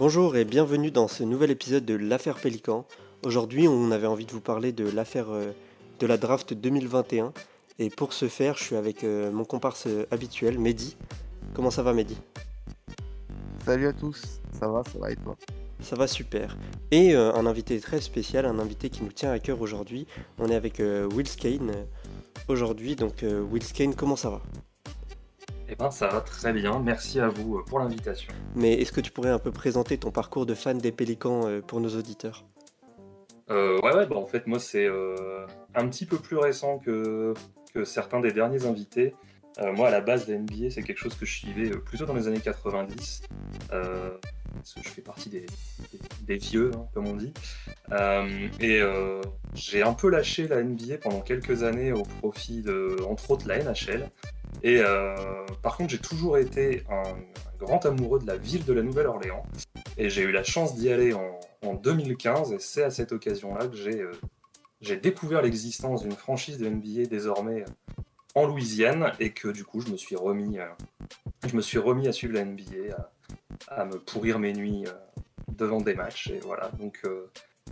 Bonjour et bienvenue dans ce nouvel épisode de l'affaire Pélican. Aujourd'hui, on avait envie de vous parler de l'affaire de la draft 2021. Et pour ce faire, je suis avec mon comparse habituel, Mehdi. Comment ça va, Mehdi? Salut à tous, ça va et toi? Ça va super. Et un invité très spécial, un invité qui nous tient à cœur aujourd'hui. On est avec Will Kane aujourd'hui. Donc Will Kane, comment ça va? Eh ben ça va très bien, merci à vous pour l'invitation. Mais est-ce que tu pourrais un peu présenter ton parcours de fan des Pélicans pour nos auditeurs? Ouais, en fait moi c'est un petit peu plus récent que certains des derniers invités. Moi à la base la NBA c'est quelque chose que je suivais plutôt dans les années 90, parce que je fais partie des vieux hein, comme on dit, et j'ai un peu lâché la NBA pendant quelques années au profit de, entre autres, la NHL. Et par contre, j'ai toujours été un grand amoureux de la ville de la Nouvelle-Orléans. Et j'ai eu la chance d'y aller en 2015. Et c'est à cette occasion-là que j'ai découvert l'existence d'une franchise de NBA désormais en Louisiane. Et que du coup, je me suis remis à suivre la NBA, à me pourrir mes nuits devant des matchs. Et voilà. Donc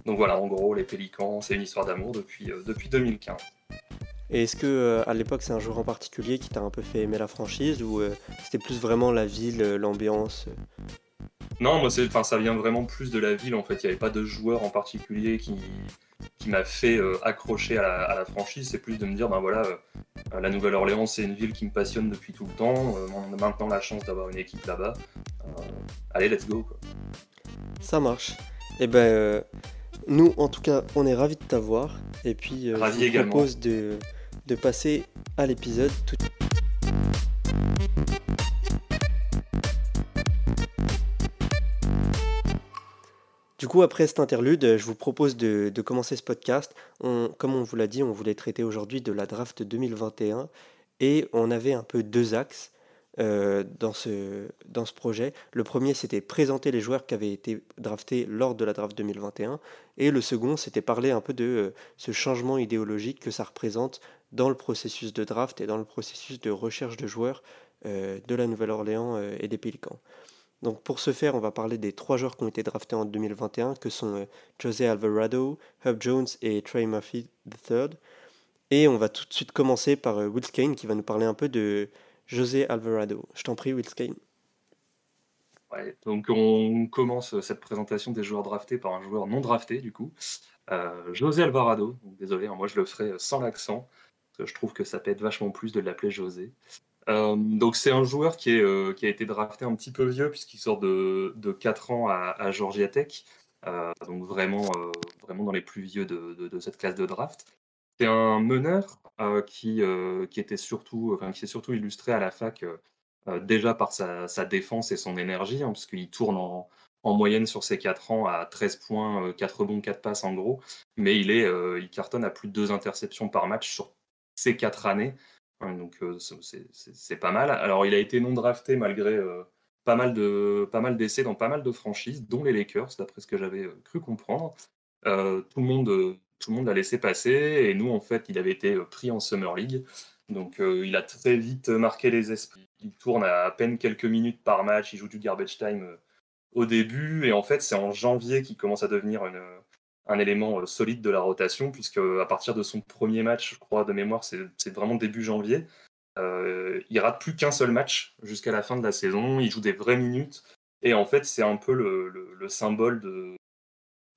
voilà, en gros, les Pélicans, c'est une histoire d'amour depuis 2015. Et est-ce que à l'époque c'est un joueur en particulier qui t'a un peu fait aimer la franchise ou c'était plus vraiment la ville, l'ambiance? Non, moi ça vient vraiment plus de la ville en fait. Il n'y avait pas de joueur en particulier qui m'a fait accrocher à la franchise. C'est plus de me dire la Nouvelle-Orléans c'est une ville qui me passionne depuis tout le temps. On a maintenant la chance d'avoir une équipe là-bas. Allez, let's go quoi. Ça marche. Et nous en tout cas on est ravis de t'avoir. Et puis je vous propose de passer à l'épisode. Du coup, après cet interlude, je vous propose de commencer ce podcast. Comme on vous l'a dit, on voulait traiter aujourd'hui de la draft 2021 et on avait un peu deux axes dans ce projet. Le premier, c'était présenter les joueurs qui avaient été draftés lors de la draft 2021 et le second, c'était parler un peu de ce changement idéologique que ça représente dans le processus de draft et dans le processus de recherche de joueurs de la Nouvelle-Orléans et des Pélicans. Donc pour ce faire, on va parler des trois joueurs qui ont été draftés en 2021, que sont José Alvarado, Herb Jones et Trey Murphy III. Et on va tout de suite commencer par Will Kane, qui va nous parler un peu de José Alvarado. Je t'en prie, Will Kane. Ouais, donc on commence cette présentation des joueurs draftés par un joueur non drafté, du coup. José Alvarado, désolé, moi je le ferai sans l'accent. Je trouve que ça pète vachement plus de l'appeler José. Donc c'est un joueur qui a été drafté un petit peu vieux puisqu'il sort de 4 ans à Georgia Tech, donc vraiment dans les plus vieux de cette classe de draft. C'est un meneur qui s'est surtout illustré à la fac déjà par sa défense et son énergie, hein, parce qu'il tourne en moyenne sur ses 4 ans à 13 points, 4 rebonds, 4 passes en gros, mais il cartonne à plus de 2 interceptions par match sur ces 4 années, hein, donc c'est pas mal. Alors il a été non drafté malgré pas mal d'essais dans pas mal de franchises, dont les Lakers, d'après ce que j'avais cru comprendre. Tout le monde l'a laissé passer, et nous en fait il avait été pris en Summer League, donc il a très vite marqué les esprits. Il tourne à peine quelques minutes par match, il joue du garbage time au début, et en fait c'est en janvier qu'il commence à devenir un élément solide de la rotation, puisque à partir de son premier match, je crois de mémoire, c'est vraiment début janvier, il rate plus qu'un seul match jusqu'à la fin de la saison, il joue des vraies minutes, et en fait c'est un peu le symbole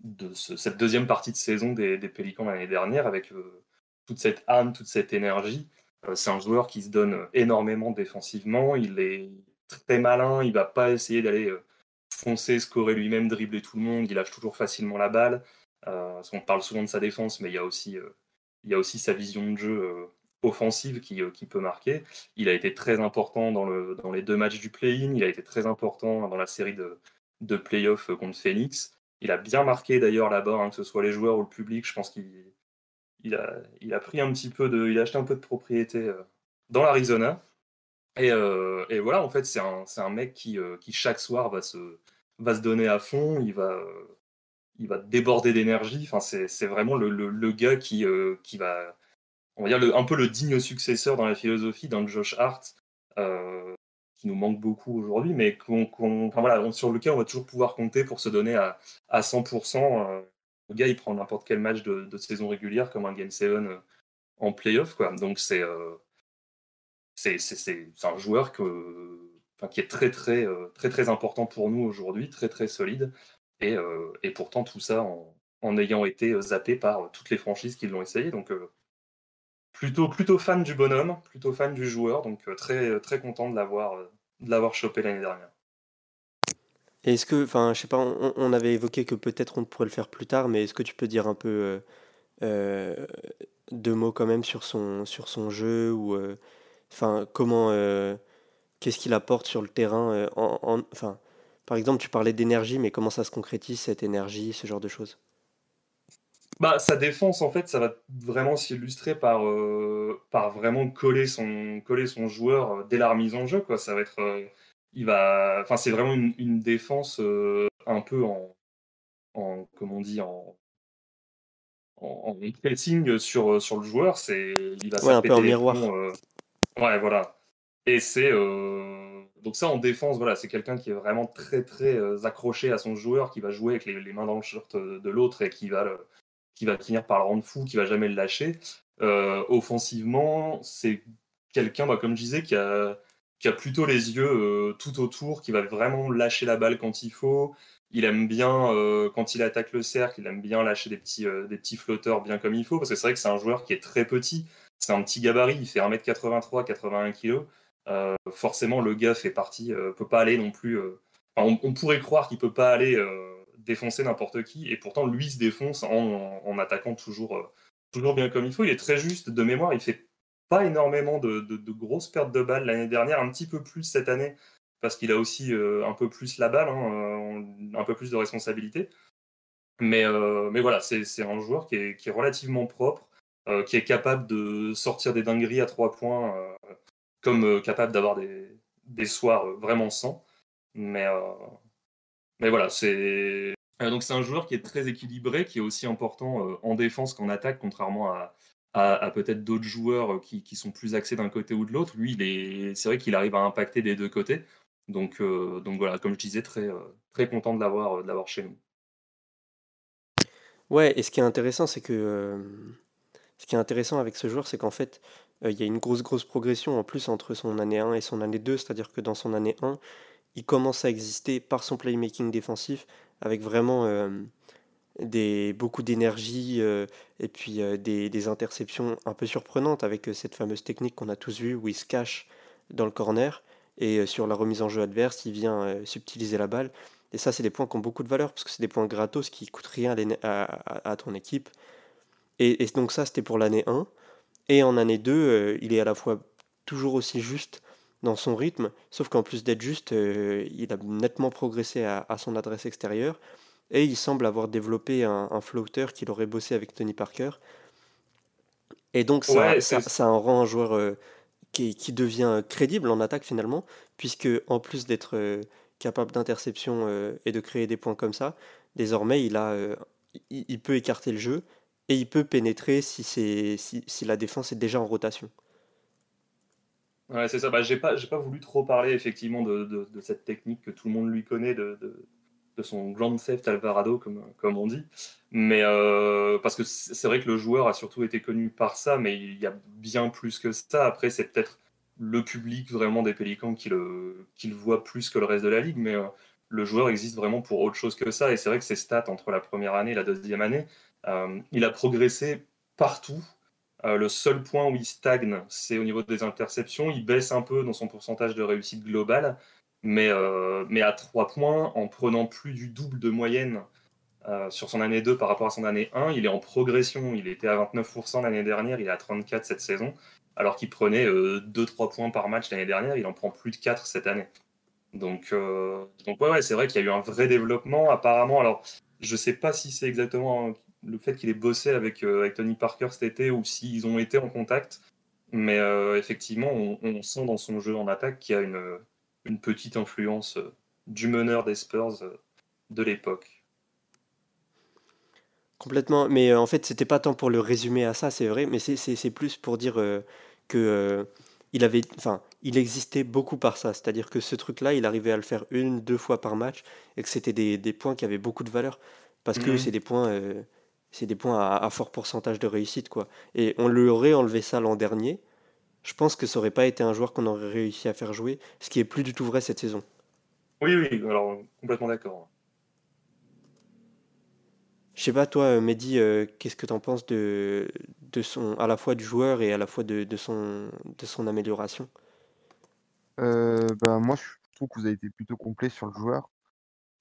de cette deuxième partie de saison des Pélicans l'année dernière, avec toute cette âme, toute cette énergie. C'est un joueur qui se donne énormément défensivement, il est très malin, il va pas essayer d'aller foncer, scorer lui-même, dribbler tout le monde, il lâche toujours facilement la balle. On parle souvent de sa défense, mais il y a aussi sa vision de jeu offensive qui peut marquer. Il a été très important dans les 2 matchs du play-in, il a été très important dans la série de play-off contre Phoenix. Il a bien marqué d'ailleurs là-bas, hein, que ce soit les joueurs ou le public. Je pense qu'il a pris un petit peu il a acheté un peu de propriété dans l'Arizona. Et voilà, en fait, c'est un mec qui chaque soir va se donner à fond, il va déborder d'énergie. Enfin, c'est vraiment le gars qui va, on va dire, un peu le digne successeur dans la philosophie d'un Josh Hart qui nous manque beaucoup aujourd'hui, mais sur lequel on va toujours pouvoir compter pour se donner à 100%. Le gars, il prend n'importe quel match de saison régulière comme un Game 7 en play-off, quoi. Donc, c'est un joueur qui est très, très, très, très important pour nous aujourd'hui, très, très solide. Et pourtant, tout ça en ayant été zappé par toutes les franchises qui l'ont essayé. Donc, plutôt fan du bonhomme, plutôt fan du joueur. Donc, très, très content de l'avoir chopé l'année dernière. Et est-ce que, on avait évoqué que peut-être on pourrait le faire plus tard, mais est-ce que tu peux dire un peu deux mots quand même sur son jeu ou comment qu'est-ce qu'il apporte sur le terrain par exemple, tu parlais d'énergie, mais comment ça se concrétise cette énergie, ce genre de choses? Sa défense, en fait, ça va vraiment s'illustrer par vraiment coller son joueur dès la remise en jeu, quoi. Ça va être c'est vraiment une défense un peu en comment on dit, en pressing sur le joueur. C'est il va un peu en miroir. Ouais, voilà. Et c'est donc ça en défense, voilà, c'est quelqu'un qui est vraiment très très accroché à son joueur, qui va jouer avec les mains dans le shirt de l'autre et qui va finir par le rendre fou, qui va jamais le lâcher. Offensivement, c'est quelqu'un, comme je disais, qui a plutôt les yeux tout autour, qui va vraiment lâcher la balle quand il faut. Il aime bien, quand il attaque le cercle, il aime bien lâcher des petits flotteurs bien comme il faut, parce que c'est vrai que c'est un joueur qui est très petit, c'est un petit gabarit, il fait 1m83, 81 kg. Forcément, le gars fait partie, peut pas aller non plus... on pourrait croire qu'il peut pas aller défoncer n'importe qui, et pourtant, lui se défonce en attaquant toujours bien comme il faut. Il est très juste de mémoire, il fait pas énormément de grosses pertes de balles l'année dernière, un petit peu plus cette année, parce qu'il a aussi un peu plus la balle, un peu plus de responsabilité. Mais voilà, c'est un joueur qui est relativement propre, qui est capable de sortir des dingueries à 3 points, capable d'avoir des soirs vraiment sans. Mais voilà, donc c'est un joueur qui est très équilibré, qui est aussi important en défense qu'en attaque, contrairement à peut-être d'autres joueurs qui sont plus axés d'un côté ou de l'autre. Lui, c'est vrai qu'il arrive à impacter des deux côtés. Donc voilà, comme je disais, très, très content de l'avoir chez nous. Ouais, et ce qui est intéressant, c'est que ce qui est intéressant avec ce joueur, c'est qu'en fait, il y a une grosse progression en plus entre son année 1 et son année 2. C'est-à-dire que dans son année 1, il commence à exister par son playmaking défensif, avec vraiment... beaucoup d'énergie et puis des interceptions un peu surprenantes avec cette fameuse technique qu'on a tous vue où il se cache dans le corner et sur la remise en jeu adverse, il vient subtiliser la balle. Et ça, c'est des points qui ont beaucoup de valeur parce que c'est des points gratos qui ne coûtent rien à ton équipe. Et donc ça, c'était pour l'année 1. Et en année 2, il est à la fois toujours aussi juste dans son rythme, sauf qu'en plus d'être juste, il a nettement progressé à son adresse extérieure. Et il semble avoir développé un floater qu'il aurait bossé avec Tony Parker. Et donc ça en rend un joueur qui devient crédible en attaque finalement, puisque en plus d'être capable d'interception et de créer des points comme ça, désormais il peut écarter le jeu et il peut pénétrer si la défense est déjà en rotation. Ouais, c'est ça. J'ai pas voulu trop parler effectivement de cette technique que tout le monde lui connaît de son grand theft Alvarado, comme on dit. Mais parce que c'est vrai que le joueur a surtout été connu par ça, mais il y a bien plus que ça. Après, c'est peut-être le public vraiment des Pélicans qui le voit plus que le reste de la ligue, mais le joueur existe vraiment pour autre chose que ça. Et c'est vrai que ses stats entre la première année et la deuxième année, il a progressé partout. Le seul point où il stagne, c'est au niveau des interceptions. Il baisse un peu dans son pourcentage de réussite globale, mais à 3 points, en prenant plus du double de moyenne sur son année 2 par rapport à son année 1, il est en progression. Il était à 29% l'année dernière, il est à 34% cette saison, alors qu'il prenait 2-3 points par match l'année dernière, il en prend plus de 4 cette année. Donc ouais, c'est vrai qu'il y a eu un vrai développement apparemment. Alors, je ne sais pas si c'est exactement le fait qu'il ait bossé avec Tony Parker cet été ou s'ils ont été en contact, mais effectivement, on sent dans son jeu en attaque qu'il y a une petite influence du meneur des Spurs de l'époque. Complètement, mais en fait, c'était pas tant pour le résumer à ça, c'est vrai, mais c'est plus pour dire que il existait beaucoup par ça. C'est-à-dire que ce truc-là, il arrivait à le faire 1-2 fois par match et que c'était des points qui avaient beaucoup de valeur. Parce que c'est des points à fort pourcentage de réussite, quoi. Et on lui aurait enlevé ça l'an dernier. Je pense que ça n'aurait pas été un joueur qu'on aurait réussi à faire jouer, ce qui n'est plus du tout vrai cette saison. Oui, alors complètement d'accord. Je sais pas, toi, Mehdi, qu'est-ce que tu en penses de son, à la fois du joueur et à la fois de son amélioration? Moi, je trouve que vous avez été plutôt complet sur le joueur.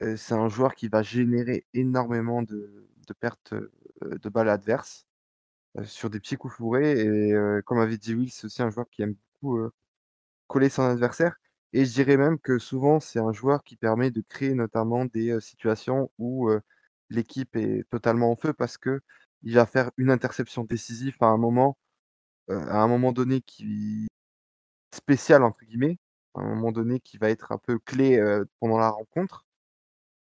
C'est un joueur qui va générer énormément de pertes de balles adverses sur des petits coups fourrés. Et comme avait dit Will, c'est aussi un joueur qui aime beaucoup coller son adversaire. Et je dirais même que souvent, c'est un joueur qui permet de créer notamment des situations où l'équipe est totalement en feu parce que il va faire une interception décisive à un moment donné qui spécial entre guillemets, à un moment donné qui va être un peu clé pendant la rencontre,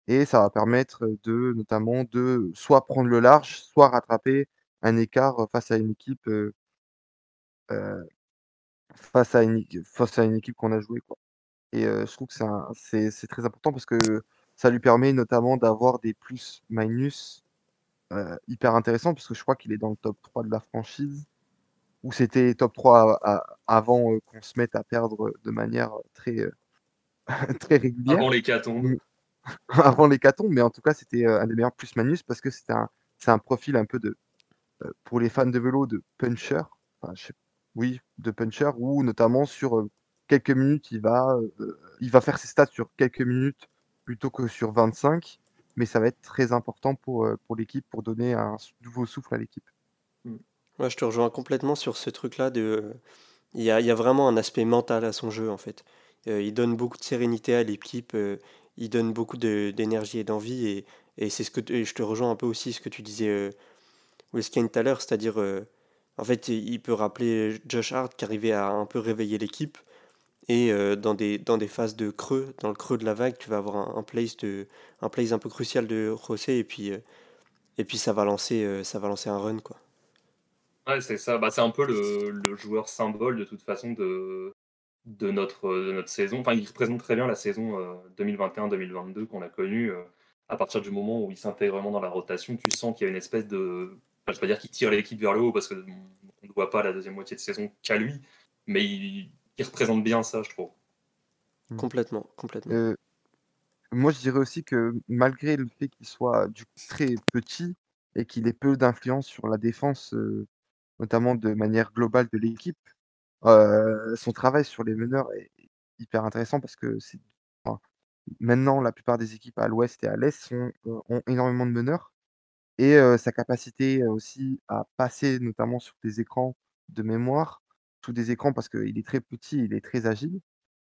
et ça va permettre notamment de soit prendre le large, soit rattraper un écart face à une équipe qu'on a jouée, quoi. Et je trouve que c'est très important parce que ça lui permet notamment d'avoir des plus-minus hyper intéressants, parce que je crois qu'il est dans le top 3 de la franchise, ou c'était top 3 avant qu'on se mette à perdre de manière très, très régulière. Avant l'hécatombe. Avant l'hécatombe, mais en tout cas, c'était un des meilleurs plus-minus, parce que c'est un profil un peu pour les fans de vélo, de puncher, ou notamment sur quelques minutes, il va faire ses stats sur quelques minutes, plutôt que sur 25, mais ça va être très important pour l'équipe, pour donner un nouveau souffle à l'équipe. Ouais, je te rejoins complètement sur ce truc-là. Il y a vraiment un aspect mental à son jeu, en fait. Il donne beaucoup de sérénité à l'équipe, il donne beaucoup d'énergie et d'envie, et c'est et je te rejoins un peu aussi ce que tu disais, Will Kane, tout à l'heure, c'est-à-dire, en fait, il peut rappeler Josh Hart qui arrivait à un peu réveiller l'équipe. Et dans des phases de creux, dans le creux de la vague, tu vas avoir un place un peu crucial de José, et puis ça va lancer un run, quoi. Ouais, c'est ça. C'est un peu le joueur symbole de toute façon de notre saison. Enfin, il représente très bien la saison 2021-2022 qu'on a connue. À partir du moment où il s'intègre vraiment dans la rotation, tu sens qu'il y a une espèce de, je vais pas dire qu'il tire l'équipe vers le haut parce que on ne voit pas la deuxième moitié de saison qu'à lui, mais il représente bien ça, je trouve. Complètement. Moi, je dirais aussi que malgré le fait qu'il soit du coup très petit et qu'il ait peu d'influence sur la défense, notamment de manière globale de l'équipe, son travail sur les meneurs est hyper intéressant parce que maintenant, la plupart des équipes à l'ouest et à l'est ont énormément de meneurs, et sa capacité aussi à passer notamment sur des écrans de mémoire, sous des écrans, parce qu'il est très petit, il est très agile.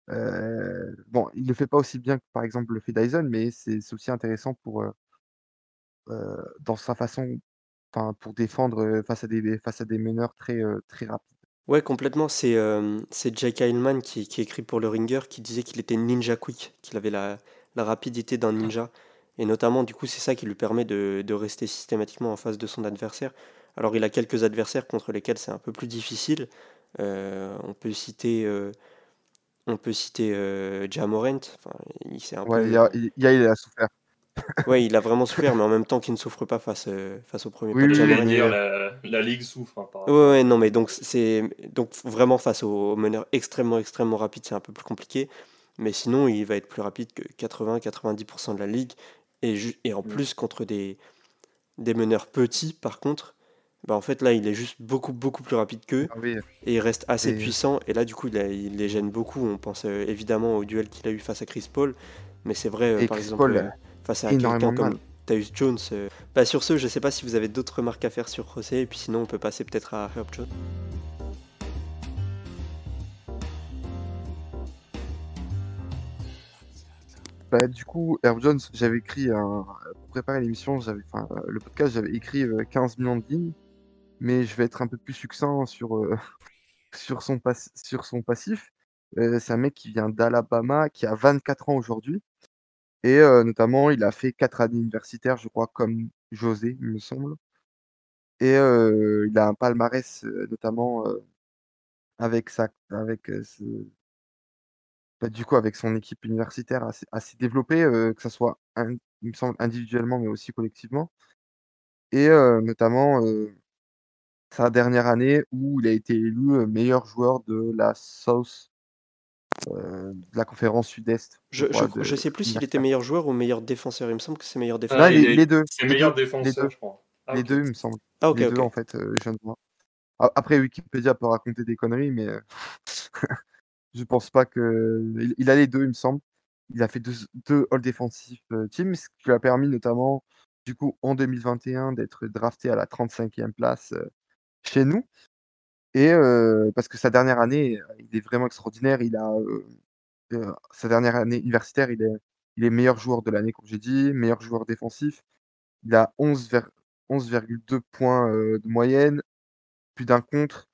Il ne le fait pas aussi bien que, par exemple, le fait Dyson, mais c'est aussi intéressant dans sa façon, pour défendre face à des meneurs très, très rapides. Ouais, complètement. C'est Jack Heilman qui écrit pour le Ringer, qui disait qu'il était ninja quick, qu'il avait la rapidité d'un ninja. Et notamment, du coup, c'est ça qui lui permet de rester systématiquement en face de son adversaire. Alors, il a quelques adversaires contre lesquels c'est un peu plus difficile. On peut citer Ja Morant. Il a souffert. Ouais, il a vraiment souffert, mais en même temps qu'il ne souffre pas face au premier. Oui, oui, j'allais dire, la ligue souffre. Ouais, non, mais donc vraiment face aux meneurs extrêmement, extrêmement rapides, c'est un peu plus compliqué. Mais sinon, il va être plus rapide que 80-90% de la ligue. Et en plus, contre des meneurs petits, par contre, en fait, là, il est juste beaucoup, beaucoup plus rapide qu'eux. Ah oui. Et il reste assez puissant. Et là, du coup, il les gêne beaucoup. On pense évidemment au duel qu'il a eu face à Chris Paul. Mais c'est vrai, par exemple, face à quelqu'un comme Tyus Jones. Sur ce, je ne sais pas si vous avez d'autres remarques à faire sur José. Et puis sinon, on peut passer peut-être à Herb Jones. Du coup, Herb Jones, j'avais écrit, pour préparer l'émission, le podcast, j'avais écrit 15 millions de lignes. Mais je vais être un peu plus succinct sur son passif. C'est un mec qui vient d'Alabama, qui a 24 ans aujourd'hui. Et notamment, il a fait 4 années universitaires, je crois, comme José, il me semble. Et il a un palmarès, notamment avec sa, avec bah, du coup avec son équipe universitaire assez développée, que ce soit il me semble individuellement mais aussi collectivement, et notamment sa dernière année où il a été élu meilleur joueur de la South, de la conférence sud-est. Je sais plus s'il était meilleur joueur ou meilleur défenseur. Il me semble que c'est meilleur défenseur. Les deux. C'est meilleur défenseur, je crois. Les deux, il me semble. Ah, ok. Les deux, en fait, je viens de voir. Après, Wikipédia peut raconter des conneries, mais je pense pas que. Il a les deux, il me semble. Il a fait deux All-Defensive Teams, ce qui lui a permis notamment, du coup, en 2021, d'être drafté à la 35e place chez nous. Et parce que sa dernière année, il est vraiment extraordinaire. Il a sa dernière année universitaire, il est meilleur joueur de l'année, comme j'ai dit, meilleur joueur défensif. Il a 11,2 points de moyenne, plus d'un contre,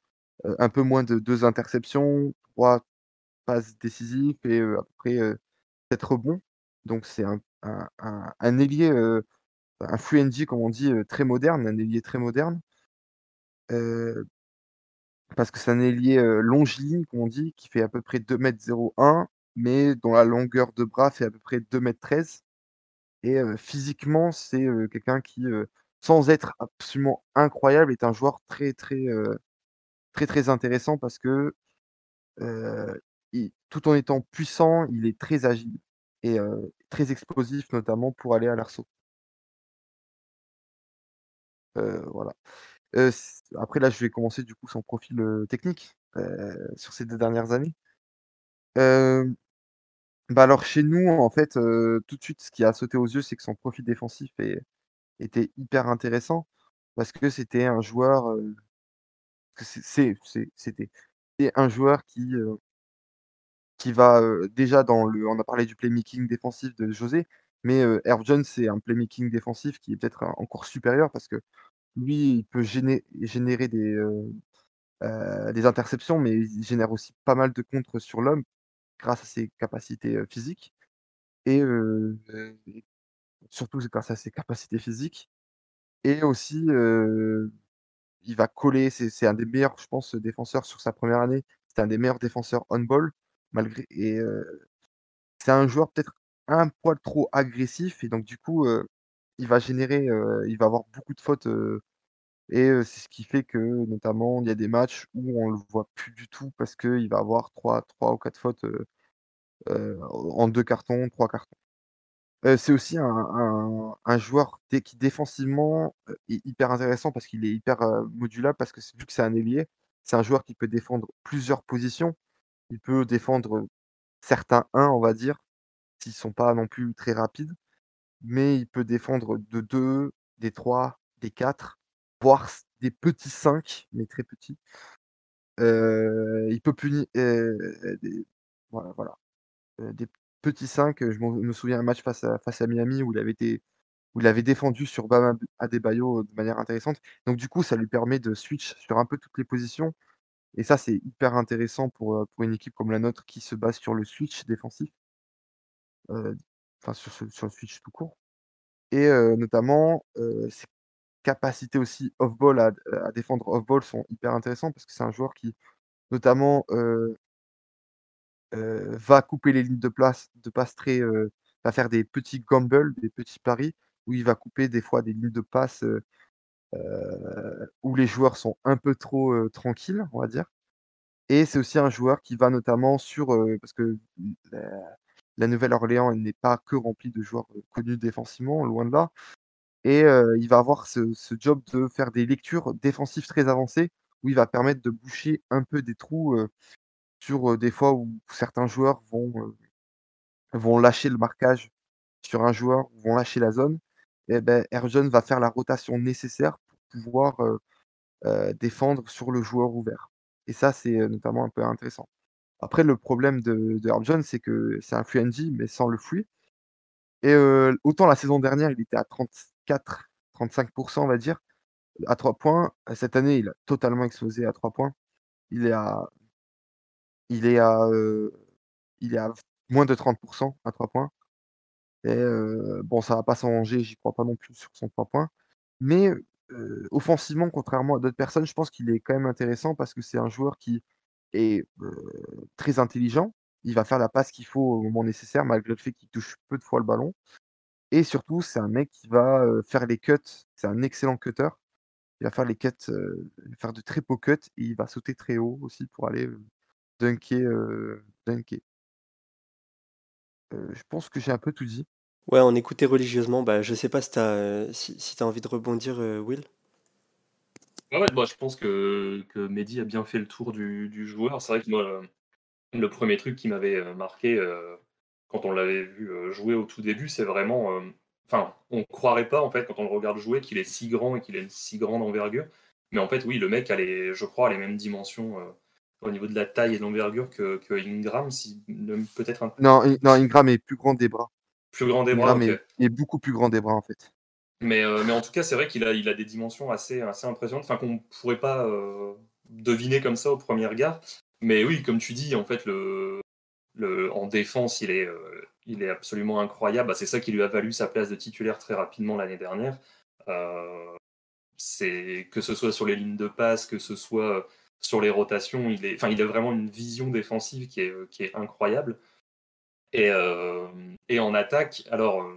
un peu moins de 2 interceptions, 3 passes décisives et à peu près 7 rebonds. Donc c'est un ailier, un free and D, comme on dit, très moderne, un ailier très moderne. Parce que c'est un ailier longiligne, comme on dit, qui fait à peu près 2m01, mais dont la longueur de bras fait à peu près 2m13. Et physiquement, c'est quelqu'un qui, sans être absolument incroyable, est un joueur très intéressant parce que, tout en étant puissant, il est très agile et très explosif, notamment pour aller à l'arceau. Voilà. Après là, je vais commencer du coup son profil technique sur ces 2 dernières années. Bah alors chez nous, en fait, tout de suite, ce qui a sauté aux yeux, c'est que son profil défensif était hyper intéressant parce que c'était un joueur, c'était un joueur qui va déjà dans le, on a parlé du playmaking défensif de José, mais Herb Jones, c'est un playmaking défensif qui est peut-être encore supérieur parce que lui, il peut générer des interceptions, mais il génère aussi pas mal de contres sur l'homme grâce à ses capacités physiques. Et surtout grâce à ses capacités physiques. Et aussi, il va coller. C'est un des meilleurs, je pense, défenseurs sur sa première année. C'est un des meilleurs défenseurs on-ball. C'est un joueur peut-être un poil trop agressif. Et donc, du coup... il va avoir beaucoup de fautes c'est ce qui fait que notamment il y a des matchs où on le voit plus du tout parce qu'il va avoir 3 ou 4 fautes en 2 cartons, 3 cartons. C'est aussi un joueur qui défensivement est hyper intéressant parce qu'il est hyper modulable parce que vu que c'est un ailier, c'est un joueur qui peut défendre plusieurs positions. Il peut défendre certains 1, on va dire, s'ils ne sont pas non plus très rapides. Mais il peut défendre de 2, des 3, des 4, voire des petits 5, mais très petits. Il peut punir... voilà. Des petits 5, je me souviens un match face à Miami où il avait défendu sur Bam Adebayo de manière intéressante. Donc du coup, ça lui permet de switch sur un peu toutes les positions. Et ça, c'est hyper intéressant pour une équipe comme la nôtre qui se base sur le switch défensif. Enfin, sur le switch tout court, et notamment ses capacités aussi off-ball à défendre off-ball sont hyper intéressantes parce que c'est un joueur qui notamment va couper les lignes de passe va faire des petits gambles, des petits paris où il va couper des fois des lignes de passe où les joueurs sont un peu trop tranquilles, on va dire. Et c'est aussi un joueur qui va notamment sur parce que la Nouvelle-Orléans, elle n'est pas que remplie de joueurs connus défensivement, loin de là. Et il va avoir ce job de faire des lectures défensives très avancées où il va permettre de boucher un peu des trous sur des fois où certains joueurs vont lâcher le marquage sur un joueur, vont lâcher la zone. Et ben, Herjon va faire la rotation nécessaire pour pouvoir défendre sur le joueur ouvert. Et ça, c'est notamment un peu intéressant. Après, le problème de Herb Jones, c'est que c'est un free and D, mais sans le free. Et autant la saison dernière, il était à 34-35%, on va dire, à 3 points. Cette année, il a totalement explosé à 3 points. Il est à moins de 30% à 3 points. Et bon, ça ne va pas s'arranger, j'y crois pas non plus sur son 3 points. Mais offensivement, contrairement à d'autres personnes, je pense qu'il est quand même intéressant parce que c'est un joueur qui est très intelligent. Il va faire la passe qu'il faut au moment nécessaire, malgré le fait qu'il touche peu de fois le ballon. Et surtout, c'est un mec qui va faire les cuts. C'est un excellent cutter. Il va faire les cuts, faire de très beaux cuts. Et il va sauter très haut aussi pour aller dunker. Je pense que j'ai un peu tout dit. Ouais, on écoutait religieusement. Bah, je sais pas si t'as envie de rebondir, Will. Ouais, bah, je pense que Mehdi a bien fait le tour du joueur. C'est vrai que moi, le premier truc qui m'avait marqué quand on l'avait vu jouer au tout début, c'est vraiment... Enfin, on ne croirait pas, en fait, quand on le regarde jouer, qu'il est si grand et qu'il est une si grande envergure. Mais en fait, oui, le mec a, je crois, les mêmes dimensions au niveau de la taille et de l'envergure que Ingram, si, peut-être un peu... Non, Ingram est plus grand des bras. Plus grand des bras, Ingram, ok. Il est beaucoup plus grand des bras, en fait. Mais en tout cas, c'est vrai qu'il a, des dimensions assez impressionnantes, enfin, qu'on ne pourrait pas deviner comme ça au premier regard. Mais oui, comme tu dis, en fait, en défense, il est absolument incroyable. Bah, c'est ça qui lui a valu sa place de titulaire très rapidement l'année dernière. C'est, que ce soit sur les lignes de passe, que ce soit sur les rotations, il a vraiment une vision défensive qui est incroyable. Et en attaque, alors...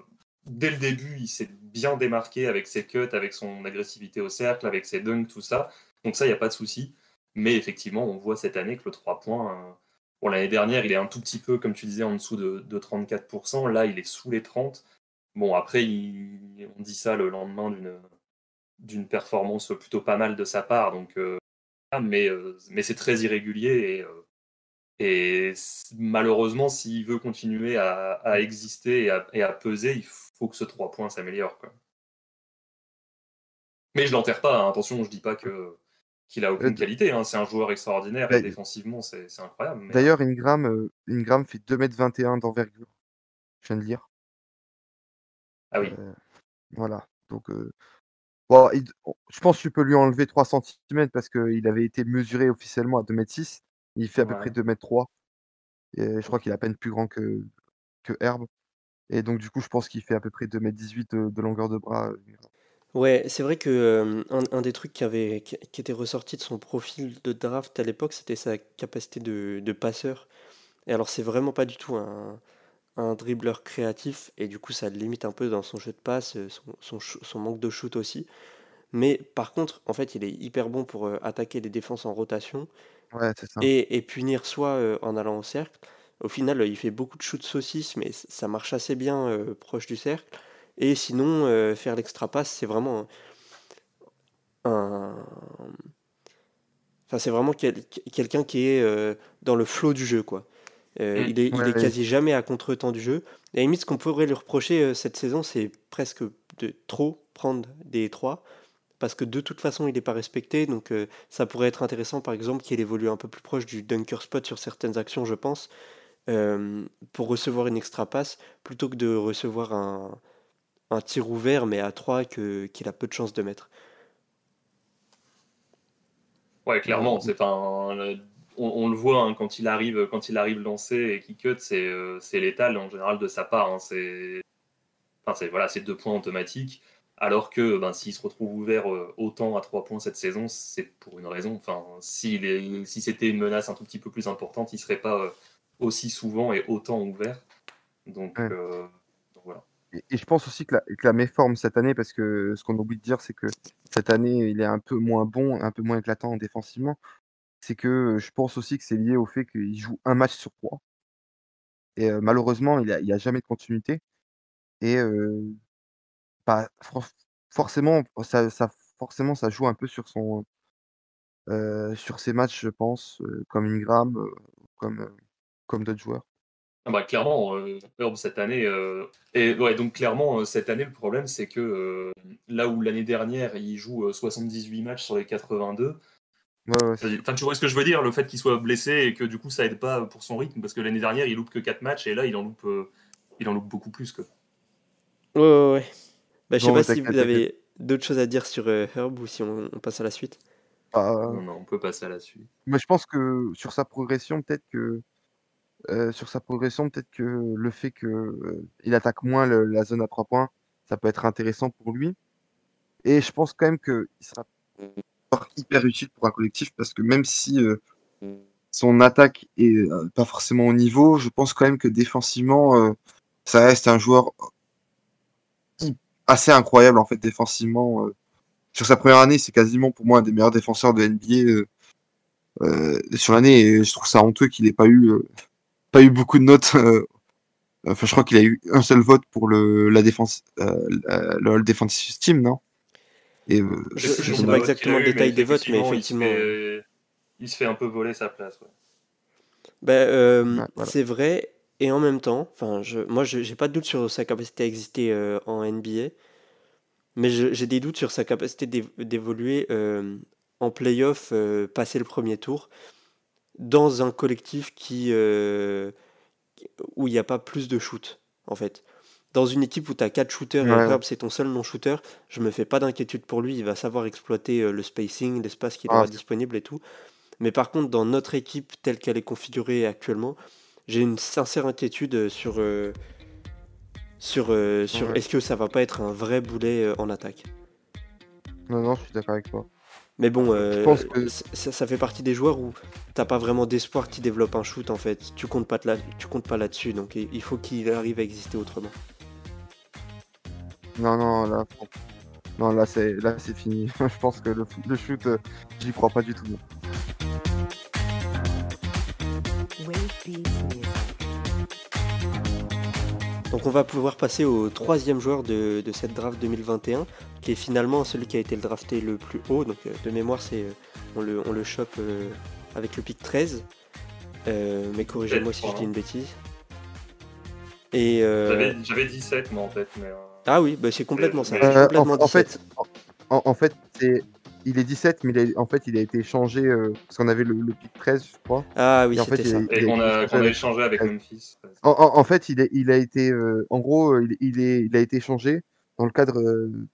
Dès le début, il s'est bien démarqué avec ses cuts, avec son agressivité au cercle, avec ses dunks, tout ça. Donc ça, il n'y a pas de souci. Mais effectivement, on voit cette année que le 3 points, pour l'année dernière, il est un tout petit peu, comme tu disais, en dessous de 34%. Là, il est sous les 30%. Bon, après, on dit ça le lendemain d'une performance plutôt pas mal de sa part. Donc, mais c'est très irrégulier et malheureusement, s'il veut continuer à exister et à peser, il faut que ce 3 points s'améliore, quoi. Mais je l'enterre pas, hein. Attention, je dis pas qu'il a aucune qualité, hein. C'est un joueur extraordinaire, et défensivement, c'est incroyable. Mais... D'ailleurs, Ingram fait 2m21 d'envergure, je viens de lire. Ah oui. Voilà, donc... Bon, je pense que tu peux lui enlever 3 cm parce qu'il avait été mesuré officiellement à 2m6. Il fait à peu près 2m3. Et je crois qu'il est à peine plus grand que Herb. Et donc, du coup, je pense qu'il fait à peu près 2m18 de longueur de bras. Ouais, c'est vrai que un des trucs qui était ressorti de son profil de draft à l'époque, c'était sa capacité de passeur. Et alors, c'est vraiment pas du tout un dribbleur créatif. Et du coup, ça le limite un peu dans son jeu de passe, son manque de shoot aussi. Mais par contre, en fait, il est hyper bon pour attaquer les défenses en rotation. Ouais, c'est ça. Et punir soit en allant au cercle. Au final, il fait beaucoup de shoots saucisses, mais ça marche assez bien proche du cercle. Et sinon, faire l'extra-passe, c'est vraiment Enfin, c'est vraiment quelqu'un qui est dans le flow du jeu, quoi. Il est quasi jamais à contre-temps du jeu. Et à la limite, ce qu'on pourrait lui reprocher cette saison, c'est presque de trop prendre des 3. Parce que de toute façon, il n'est pas respecté. Donc, ça pourrait être intéressant, par exemple, qu'il évolue un peu plus proche du dunker spot sur certaines actions, je pense, pour recevoir une extra passe, plutôt que de recevoir un tir ouvert, mais à 3 qu'il a peu de chances de mettre. Ouais, clairement. C'est on le voit, hein, quand il arrive lancé et qu'il cut, c'est létal en général de sa part. Hein, c'est 2 points automatiques. Alors que s'il se retrouve ouvert autant à 3 points cette saison, c'est pour une raison. Enfin, si c'était une menace un tout petit peu plus importante, il ne serait pas aussi souvent et autant ouvert. Donc voilà. Et je pense aussi que la méforme cette année, parce que ce qu'on oublie de dire, c'est que cette année, il est un peu moins bon, un peu moins éclatant défensivement. C'est que je pense aussi que c'est lié au fait qu'il joue un match sur 3. Et malheureusement, il n'y a jamais de continuité. Et... Pas forcément, forcément, ça joue un peu sur sur ses matchs, je pense, comme Ingram, comme d'autres joueurs. Ah bah, clairement, Herb cette année. Donc clairement, cette année, le problème, c'est que là où l'année dernière, il joue 78 matchs sur les 82. Ouais, enfin, tu vois ce que je veux dire, le fait qu'il soit blessé et que du coup, ça aide pas pour son rythme, parce que l'année dernière, il loupe que 4 matchs et là, il en loupe beaucoup plus que. Ouais. Bah, je sais pas si vous avez d'autres choses à dire sur Herb ou si on passe à la suite. Non, on peut passer à la suite. Mais je pense que sur sa progression, peut-être que le fait que il attaque moins la zone à 3 points, ça peut être intéressant pour lui. Et je pense quand même qu'il sera hyper utile pour un collectif parce que même si son attaque est pas forcément au niveau, je pense quand même que défensivement, ça reste un joueur assez incroyable en fait défensivement. Sur sa première année, c'est quasiment pour moi un des meilleurs défenseurs de NBA sur l'année, et je trouve ça honteux qu'il n'ait pas eu beaucoup de notes. Enfin, je crois qu'il a eu un seul vote pour la défense, le Defensive Team, non? Et, je ne sais pas exactement le détail des votes, mais effectivement... il se fait un peu voler sa place. Ouais. Voilà. C'est vrai, et en même temps, moi, je n'ai pas de doute sur sa capacité à exister en NBA, mais j'ai des doutes sur sa capacité d'évoluer en play-off, passer le premier tour, dans un collectif où il n'y a pas plus de shoot, en fait. Dans une équipe où tu as 4 shooters et Herb, c'est ton seul non-shooter, je me fais pas d'inquiétude pour lui, il va savoir exploiter le spacing, l'espace qu'il aura disponible et tout. Mais par contre, dans notre équipe telle qu'elle est configurée actuellement, j'ai une sincère inquiétude sur est-ce que ça va pas être un vrai boulet en attaque. Non, je suis d'accord avec toi. Mais bon, je pense que... ça fait partie des joueurs où t'as pas vraiment d'espoir qu'ils développent un shoot en fait. Tu comptes pas là-dessus, donc il faut qu'il arrive à exister autrement. Non, là c'est fini. Je pense que le shoot, j'y crois pas du tout. Donc on va pouvoir passer au troisième joueur de cette draft 2021, qui est finalement celui qui a été le drafté le plus haut. Donc de mémoire, on le chope avec le pick 13. Mais corrigez-moi si je dis une bêtise. Et j'avais 17, moi en fait. Mais... Ah oui, c'est complètement ça. C'est complètement il est 17, mais il a été échangé parce qu'on avait le pick 13, je crois. Ah oui, c'était ça. Et qu'on a échangé avec Memphis. En fait, il a été échangé dans le cadre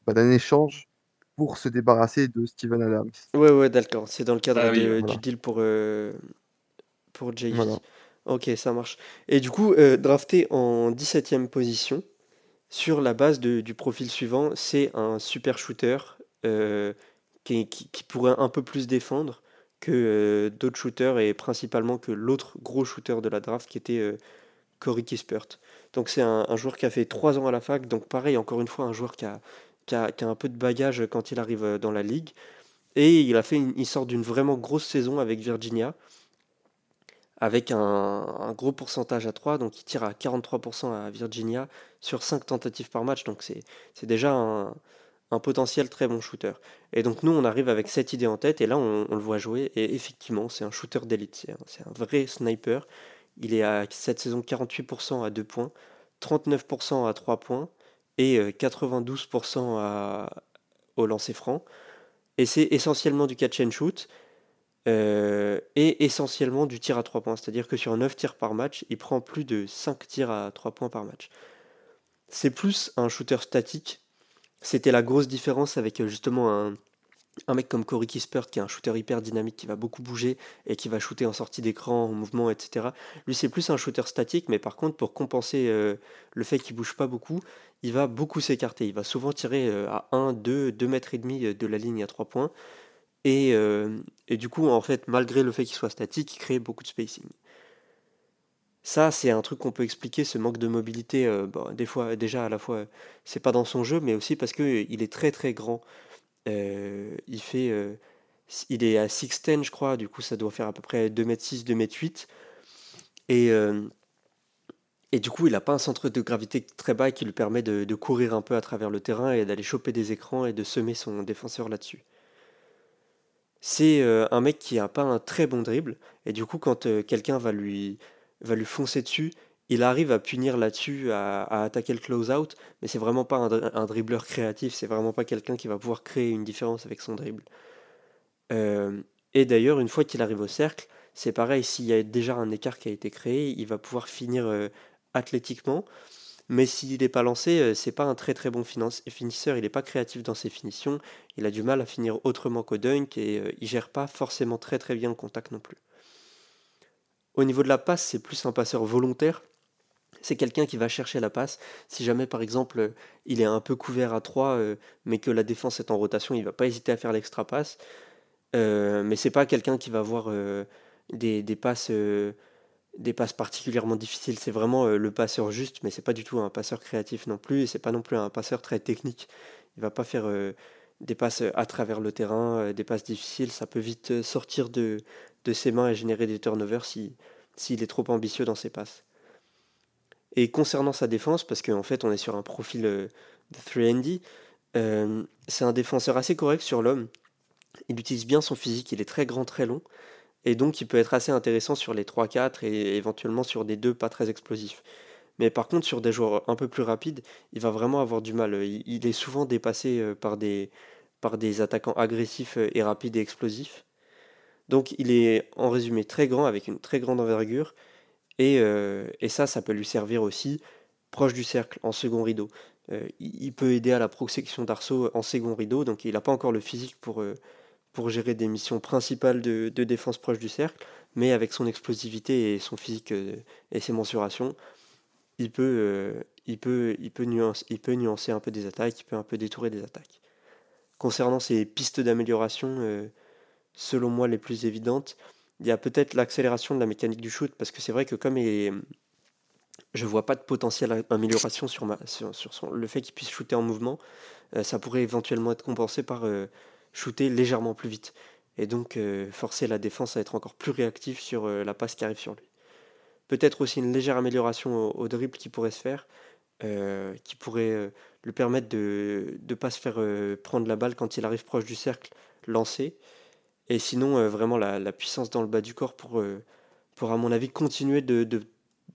d'un échange pour se débarrasser de Steven Adams. Ouais, d'accord. C'est dans le cadre du deal pour Jay. Voilà. Ok, ça marche. Et du coup, drafté en 17e position sur la base du profil suivant, c'est un super shooter. Qui pourrait un peu plus défendre que d'autres shooters, et principalement que l'autre gros shooter de la draft qui était Corey Kispert. Donc c'est un joueur qui a fait 3 ans à la fac, donc pareil, encore une fois, un joueur qui a un peu de bagage quand il arrive dans la ligue, et il sort d'une vraiment grosse saison avec Virginia, avec un gros pourcentage à 3, donc il tire à 43% à Virginia sur 5 tentatives par match, donc c'est déjà un potentiel très bon shooter. Et donc nous, on arrive avec cette idée en tête, et là, on le voit jouer, et effectivement, c'est un shooter d'élite, c'est un vrai sniper. Il est à cette saison 48% à 2 points, 39% à 3 points, et 92% au lancer franc. Et c'est essentiellement du catch and shoot, et essentiellement du tir à 3 points, c'est-à-dire que sur 9 tirs par match, il prend plus de 5 tirs à 3 points par match. C'est plus un shooter statique. C'était la grosse différence avec justement un mec comme Corey Kispert, qui est un shooter hyper dynamique, qui va beaucoup bouger et qui va shooter en sortie d'écran, en mouvement, etc. Lui, c'est plus un shooter statique, mais par contre, pour compenser le fait qu'il ne bouge pas beaucoup, il va beaucoup s'écarter. Il va souvent tirer à 1, 2 mètres et demi de la ligne à 3 points. Et du coup, en fait, malgré le fait qu'il soit statique, il crée beaucoup de spacing. Ça, c'est un truc qu'on peut expliquer, ce manque de mobilité, des fois, déjà à la fois, c'est pas dans son jeu, mais aussi parce qu'il est très très grand. Il est à 6'10", je crois, du coup ça doit faire à peu près 2m6, 2m8. Et du coup, il n'a pas un centre de gravité très bas qui lui permet de courir un peu à travers le terrain et d'aller choper des écrans et de semer son défenseur là-dessus. C'est un mec qui n'a pas un très bon dribble, et du coup, quand quelqu'un va lui foncer dessus, il arrive à punir là-dessus, à attaquer le close-out, mais c'est vraiment pas un dribbleur créatif, c'est vraiment pas quelqu'un qui va pouvoir créer une différence avec son dribble. Et d'ailleurs, une fois qu'il arrive au cercle, c'est pareil, s'il y a déjà un écart qui a été créé, il va pouvoir finir athlétiquement, mais s'il n'est pas lancé, c'est pas un très très bon finisseur, il n'est pas créatif dans ses finitions, il a du mal à finir autrement qu'au dunk, et il gère pas forcément très très bien le contact non plus. Au niveau de la passe, c'est plus un passeur volontaire. C'est quelqu'un qui va chercher la passe. Si jamais, par exemple, il est un peu couvert à 3, mais que la défense est en rotation, il ne va pas hésiter à faire l'extra passe. Mais ce n'est pas quelqu'un qui va avoir des passes particulièrement difficiles. C'est vraiment le passeur juste, mais c'est pas du tout un passeur créatif non plus, et c'est pas non plus un passeur très technique. Il va pas faire des passes à travers le terrain, des passes difficiles. Ça peut vite sortir de ses mains et générer des turnovers s'il est trop ambitieux dans ses passes. Et concernant sa défense, parce qu'en fait on est sur un profil de 3&D, c'est un défenseur assez correct sur l'homme. Il utilise bien son physique, il est très grand, très long, et donc il peut être assez intéressant sur les 3-4 et éventuellement sur des 2 pas très explosifs. Mais par contre, sur des joueurs un peu plus rapides, il va vraiment avoir du mal. Il est souvent dépassé par des attaquants agressifs et rapides et explosifs. Donc il est, en résumé, très grand, avec une très grande envergure, et ça peut lui servir aussi proche du cercle, en second rideau. Il peut aider à la protection d'arceau en second rideau, donc il n'a pas encore le physique pour gérer des missions principales de défense proche du cercle, mais avec son explosivité et son physique et ses mensurations, il peut nuancer un peu des attaques, il peut un peu détourer des attaques. Concernant ses pistes d'amélioration, selon moi les plus évidentes, il y a peut-être l'accélération de la mécanique du shoot, parce que c'est vrai que comme je ne vois pas de potentiel amélioration sur le fait qu'il puisse shooter en mouvement, ça pourrait éventuellement être compensé par shooter légèrement plus vite, et donc forcer la défense à être encore plus réactive sur la passe qui arrive sur lui. Peut-être aussi une légère amélioration au dribble qui pourrait se faire, qui pourrait lui permettre de ne pas se faire prendre la balle quand il arrive proche du cercle, lancer, et sinon vraiment la puissance dans le bas du corps pour à mon avis continuer de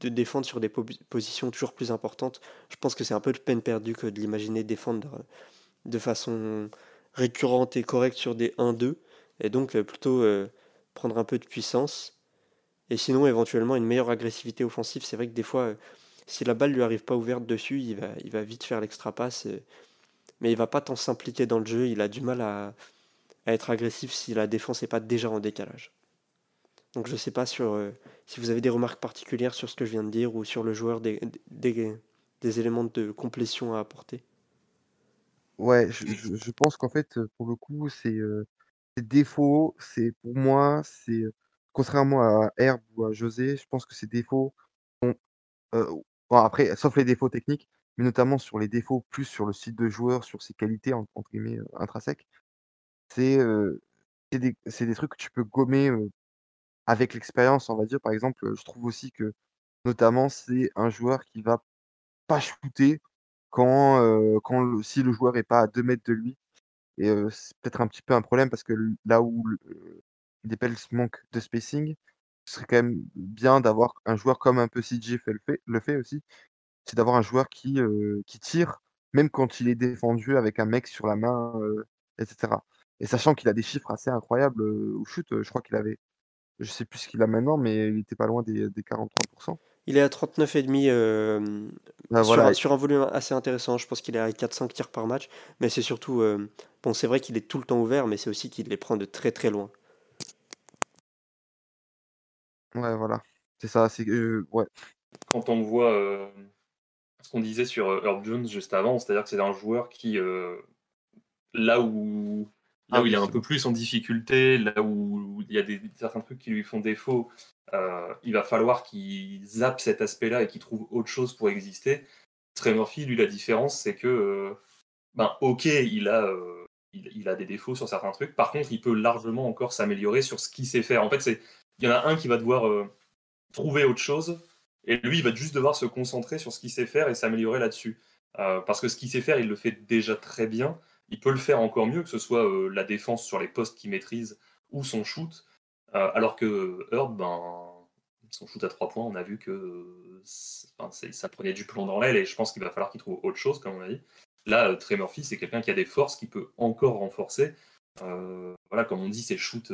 défendre sur des positions toujours plus importantes. Je pense que c'est un peu de peine perdue que de l'imaginer défendre de façon récurrente et correcte sur des 1-2, et donc plutôt prendre un peu de puissance, et sinon éventuellement une meilleure agressivité offensive. C'est vrai que des fois, si la balle lui arrive pas ouverte dessus, il va vite faire l'extra passe, mais il va pas tant s'impliquer dans le jeu, il a du mal à être agressif si la défense n'est pas déjà en décalage. Donc je ne sais pas si vous avez des remarques particulières sur ce que je viens de dire ou sur le joueur, des éléments de complétion à apporter. Ouais, je pense qu'en fait, pour le coup, ces défauts, pour moi, contrairement à Herb ou à José, je pense que ces défauts sont, après, sauf les défauts techniques, mais notamment sur les défauts plus sur le site de joueur, sur ses qualités, entre guillemets, intrinsèques, c'est des trucs que tu peux gommer avec l'expérience, on va dire. Par exemple, je trouve aussi que, notamment, c'est un joueur qui va pas shooter si le joueur est pas à 2 mètres de lui. Et c'est peut-être un petit peu un problème, parce que là où les Pels manquent de spacing, ce serait quand même bien d'avoir un joueur comme un peu CJ le fait aussi, c'est d'avoir un joueur qui tire, même quand il est défendu avec un mec sur la main, etc. Et sachant qu'il a des chiffres assez incroyables au shoot, je crois qu'il avait... Je sais plus ce qu'il a maintenant, mais il était pas loin des 43%. Il est à 39,5 sur un volume assez intéressant. Je pense qu'il est à 4-5 tirs par match. Mais c'est surtout... c'est vrai qu'il est tout le temps ouvert, mais c'est aussi qu'il les prend de très très loin. Ouais, voilà. C'est ça, c'est... ouais. Quand on voit ce qu'on disait sur Herb Jones juste avant, c'est-à-dire que c'est un joueur qui... Là où il est un peu plus en difficulté, là où il y a certains trucs qui lui font défaut, il va falloir qu'il zappe cet aspect-là et qu'il trouve autre chose pour exister. Trey Murphy, lui, la différence, c'est que, il a des défauts sur certains trucs. Par contre, il peut largement encore s'améliorer sur ce qu'il sait faire. En fait, il y en a un qui va devoir trouver autre chose, et lui, il va juste devoir se concentrer sur ce qu'il sait faire et s'améliorer là-dessus. Parce que ce qu'il sait faire, il le fait déjà très bien. Il peut le faire encore mieux, que ce soit la défense sur les postes qu'il maîtrise ou son shoot. Alors que Herb, son shoot à 3 points, on a vu que ça prenait du plomb dans l'aile, et je pense qu'il va falloir qu'il trouve autre chose, comme on a dit. Là, Trey Murphy, c'est quelqu'un qui a des forces qu'il peut encore renforcer. Comme on dit, ses shoots...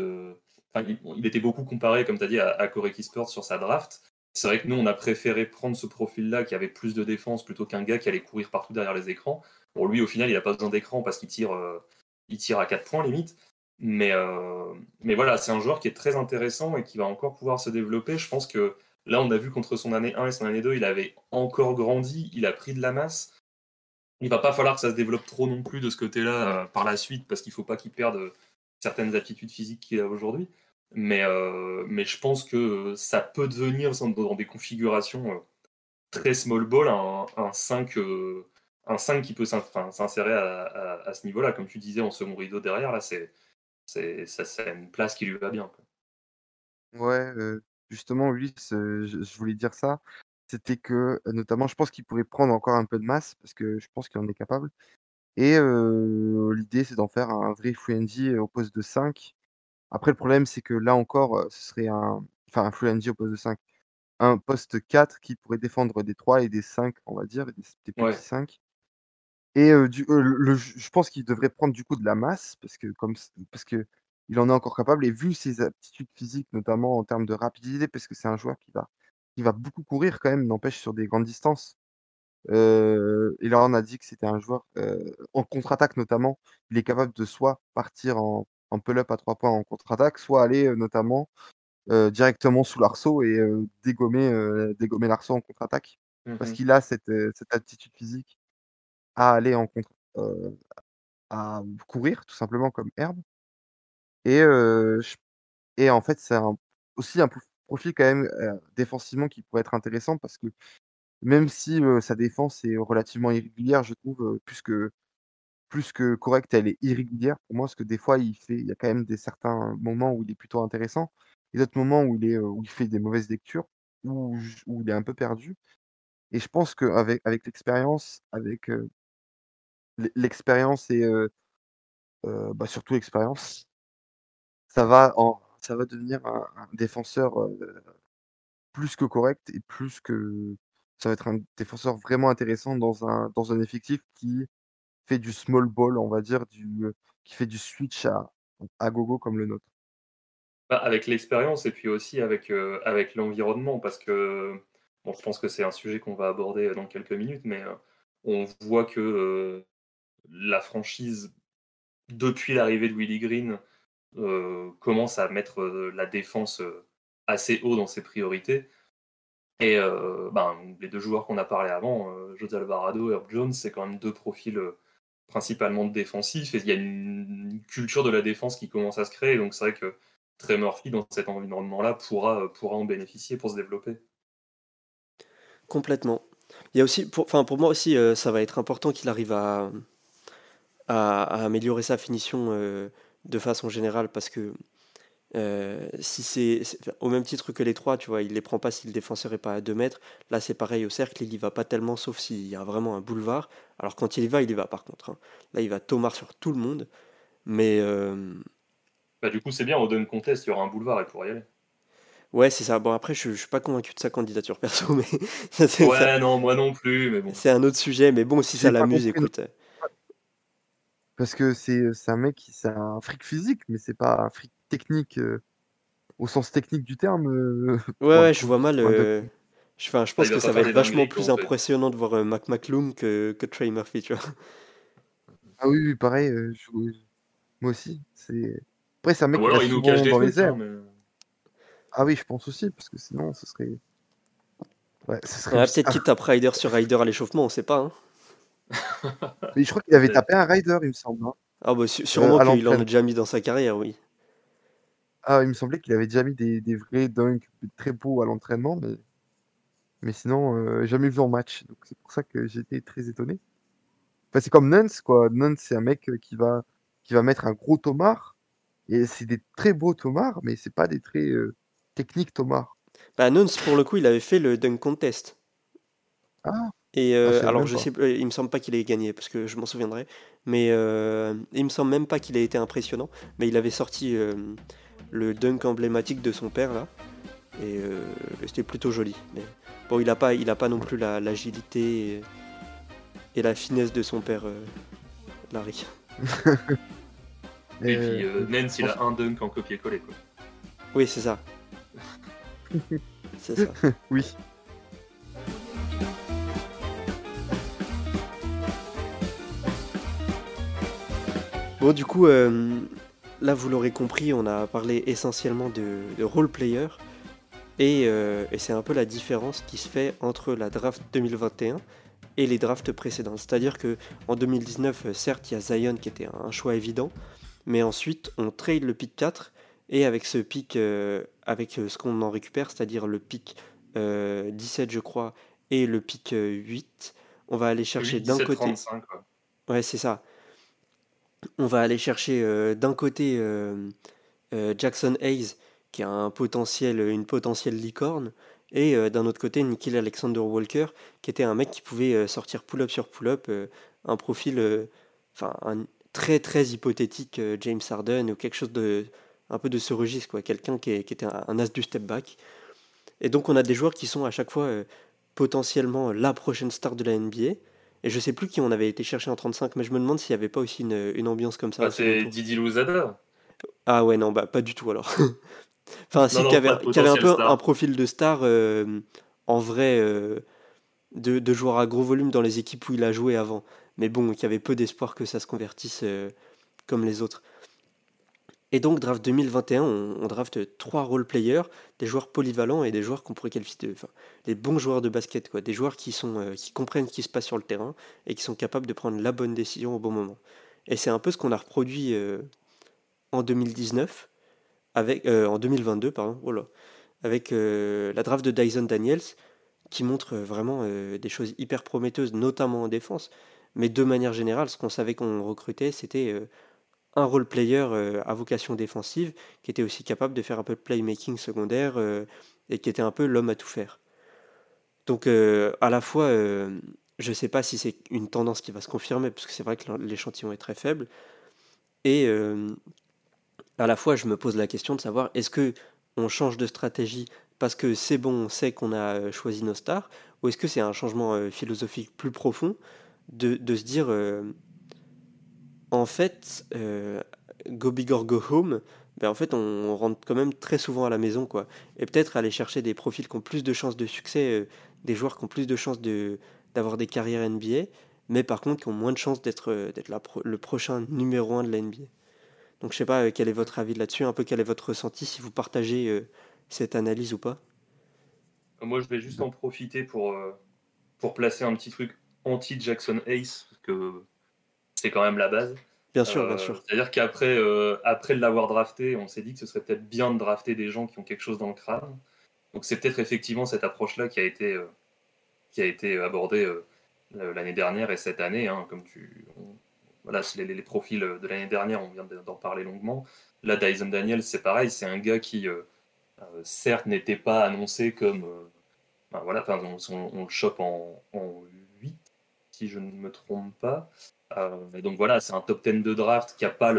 il était beaucoup comparé, comme tu as dit, à Corey Kispert sur sa draft. C'est vrai que nous, on a préféré prendre ce profil-là qui avait plus de défense plutôt qu'un gars qui allait courir partout derrière les écrans. Bon, lui, au final, il n'a pas besoin d'écran parce qu'il tire à 4 points, limite. Mais voilà, c'est un joueur qui est très intéressant et qui va encore pouvoir se développer. Je pense que là, on a vu qu'entre son année 1 et son année 2, il avait encore grandi, il a pris de la masse. Il ne va pas falloir que ça se développe trop non plus de ce côté-là par la suite, parce qu'il ne faut pas qu'il perde certaines aptitudes physiques qu'il a aujourd'hui. Mais je pense que ça peut devenir dans des configurations très small ball un 5 qui peut s'insérer à ce niveau-là. Comme tu disais, en second rideau derrière, là, c'est une place qui lui va bien, quoi. Ouais, justement, Ulysse, je voulais dire ça. C'était que, notamment, je pense qu'il pourrait prendre encore un peu de masse, parce que je pense qu'il en est capable. Et l'idée, c'est d'en faire un vrai Fluenzy au poste de 5. Après, le problème, c'est que là encore, ce serait un Fluenzy au poste de 5. Un poste 4 qui pourrait défendre des 3 et des 5, on va dire, des petits 5. Et je pense qu'il devrait prendre du coup de la masse, parce que il en est encore capable. Et vu ses aptitudes physiques, notamment en termes de rapidité, parce que c'est un joueur qui va beaucoup courir quand même, n'empêche, sur des grandes distances. Et là, on a dit que c'était un joueur, en contre-attaque notamment, il est capable de soit partir en pull-up à 3 points en contre-attaque, soit aller notamment directement sous l'arceau et dégommer l'arceau en contre-attaque. Mm-hmm. Parce qu'il a cette aptitude physique à aller à courir, tout simplement, comme Herb. Et en fait, c'est aussi un profil quand même défensivement qui pourrait être intéressant, parce que même si sa défense est relativement irrégulière, je trouve, plus que correcte, elle est irrégulière pour moi, parce que des fois, il y a quand même certains moments où il est plutôt intéressant, et d'autres moments où il fait des mauvaises lectures, où il est un peu perdu. Et je pense qu'avec l'expérience, et surtout l'expérience, ça va devenir un défenseur plus que correct, et plus que ça va être un défenseur vraiment intéressant dans un effectif qui fait du small ball, on va dire, qui fait du switch à gogo comme le nôtre. Avec l'expérience, et puis aussi avec l'environnement, parce que bon, je pense que c'est un sujet qu'on va aborder dans quelques minutes, mais on voit que la franchise, depuis l'arrivée de Willie Green, commence à mettre la défense assez haut dans ses priorités. Et les deux joueurs qu'on a parlé avant, José Alvarado et Herb Jones, c'est quand même deux profils principalement défensifs. Et il y a une culture de la défense qui commence à se créer. Donc c'est vrai que Trey Murphy, dans cet environnement-là, pourra en bénéficier pour se développer. Complètement. Il y a aussi, pour moi aussi, ça va être important qu'il arrive à améliorer sa finition de façon générale, parce que si c'est au même titre que les trois, tu vois, il les prend pas si le défenseur est pas à 2 mètres. Là, c'est pareil au cercle, il y va pas tellement, sauf s'il y a vraiment un boulevard. Alors quand il y va par contre, hein. Là, il va tomard sur tout le monde. Mais du coup, c'est bien, on donne contest, il y aura un boulevard et pour y aller. Ouais, c'est ça. Bon, après, je suis pas convaincu de sa candidature perso, mais ouais, ça... non, moi non plus, mais bon. C'est un autre sujet, mais bon, si ça l'amuse, écoute. Parce que c'est un mec qui, c'est un fric physique, mais c'est pas un fric technique au sens technique du terme. Ouais, je vois mal. Je pense que ça va être vachement plus impressionnant de voir Mac McClung que Trey Murphy, tu vois. Ah oui, pareil. Moi aussi. C'est... Après, c'est un mec qui nous cache dans les airs. Mais... Ah oui, je pense aussi, parce que sinon, ce serait. Ouais, ce serait. Ah, peut-être qu'il tape Ryder sur Ryder à l'échauffement, on sait pas. Hein. Mais je crois qu'il avait tapé un Ryder, il me semble. Ah bah sûrement qu'il en a déjà mis dans sa carrière, oui. Ah, il me semblait qu'il avait déjà mis des vrais dunks très beaux à l'entraînement, mais sinon, jamais vu en match. Donc c'est pour ça que j'étais très étonné. Enfin, c'est comme Nuns, quoi. Nuns, c'est un mec qui va mettre un gros tomard, et c'est des très beaux tomards, mais c'est pas des très techniques tomards. Bah Nuns, pour le coup, il avait fait le dunk contest. Ah. Et il me semble pas qu'il ait gagné, parce que je m'en souviendrai, mais il me semble même pas qu'il ait été impressionnant, mais il avait sorti le dunk emblématique de son père là, et c'était plutôt joli. Mais bon, il a pas non plus l'agilité et la finesse de son père, Larry. Et puis Nance, il a un dunk en copier-coller, quoi. Oui, c'est ça. C'est ça. Oui. Bon, du coup, là, vous l'aurez compris, on a parlé essentiellement de role-player, et c'est un peu la différence qui se fait entre la draft 2021 et les drafts précédentes. C'est-à-dire qu'en 2019, certes, il y a Zion qui était un choix évident, mais ensuite, on trade le pick 4 Et avec ce pic, avec ce qu'on en récupère, c'est-à-dire le pic 17, je crois, et le pic 8, on va aller chercher 8, d'un 17, côté... 35, quoi. Ouais, c'est ça. On va aller chercher d'un côté Jaxson Hayes, qui a une potentielle licorne, et d'un autre côté Nickeil Alexander-Walker, qui était un mec qui pouvait sortir pull-up sur pull-up, un profil, un très très hypothétique James Harden, ou quelque chose de un peu de ce registre, quoi, quelqu'un qui était un as du step back. Et donc on a des joueurs qui sont à chaque fois potentiellement la prochaine star de la NBA. Et je sais plus qui on avait été chercher en 35, mais je me demande s'il n'y avait pas aussi une ambiance comme ça. Ah, c'est Didi Louzada. Ah ouais, non, bah pas du tout alors. Enfin, c'est qu'il avait un peu un profil de star en vrai, de joueur à gros volume dans les équipes où il a joué avant. Mais bon, il y avait peu d'espoir que ça se convertisse comme les autres. Et donc, draft 2021, on draft 3 role players, des joueurs polyvalents et des joueurs qu'on pourrait qualifier de les bons joueurs de basket, quoi, des joueurs qui comprennent ce qui se passe sur le terrain et qui sont capables de prendre la bonne décision au bon moment. Et c'est un peu ce qu'on a reproduit en 2019. En 2022, pardon, avec la draft de Dyson Daniels, qui montre vraiment des choses hyper prometteuses, notamment en défense. Mais de manière générale, ce qu'on savait qu'on recrutait, c'était un role player à vocation défensive, qui était aussi capable de faire un peu de playmaking secondaire, et qui était un peu l'homme à tout faire. Donc à la fois, je ne sais pas si c'est une tendance qui va se confirmer, parce que c'est vrai que l'échantillon est très faible, et... à la fois, je me pose la question de savoir est-ce qu'on change de stratégie parce que c'est bon, on sait qu'on a choisi nos stars, ou est-ce que c'est un changement philosophique plus profond de se dire en fait, go big or go home, ben en fait, on rentre quand même très souvent à la maison, quoi. Et peut-être aller chercher des profils qui ont plus de chances de succès, des joueurs qui ont plus de chances d'avoir des carrières NBA, mais par contre qui ont moins de chances d'être le prochain numéro 1 de la NBA. Donc je sais pas quel est votre avis là-dessus, un peu quel est votre ressenti, si vous partagez cette analyse ou pas. Moi je vais juste en profiter pour placer un petit truc anti-Jaxson Hayes, parce que c'est quand même la base. Bien sûr, bien sûr. C'est-à-dire qu'après après l'avoir drafté, on s'est dit que ce serait peut-être bien de drafter des gens qui ont quelque chose dans le crâne. Donc c'est peut-être effectivement cette approche-là qui a été abordée l'année dernière et cette année, hein, comme tu... Voilà, c'est les profils de l'année dernière, on vient d'en parler longuement. Là, Dyson Daniels, c'est pareil, c'est un gars qui, certes, n'était pas annoncé comme... on le chope en 8, si je ne me trompe pas. Et donc voilà, c'est un top 10 de draft qui n'a pas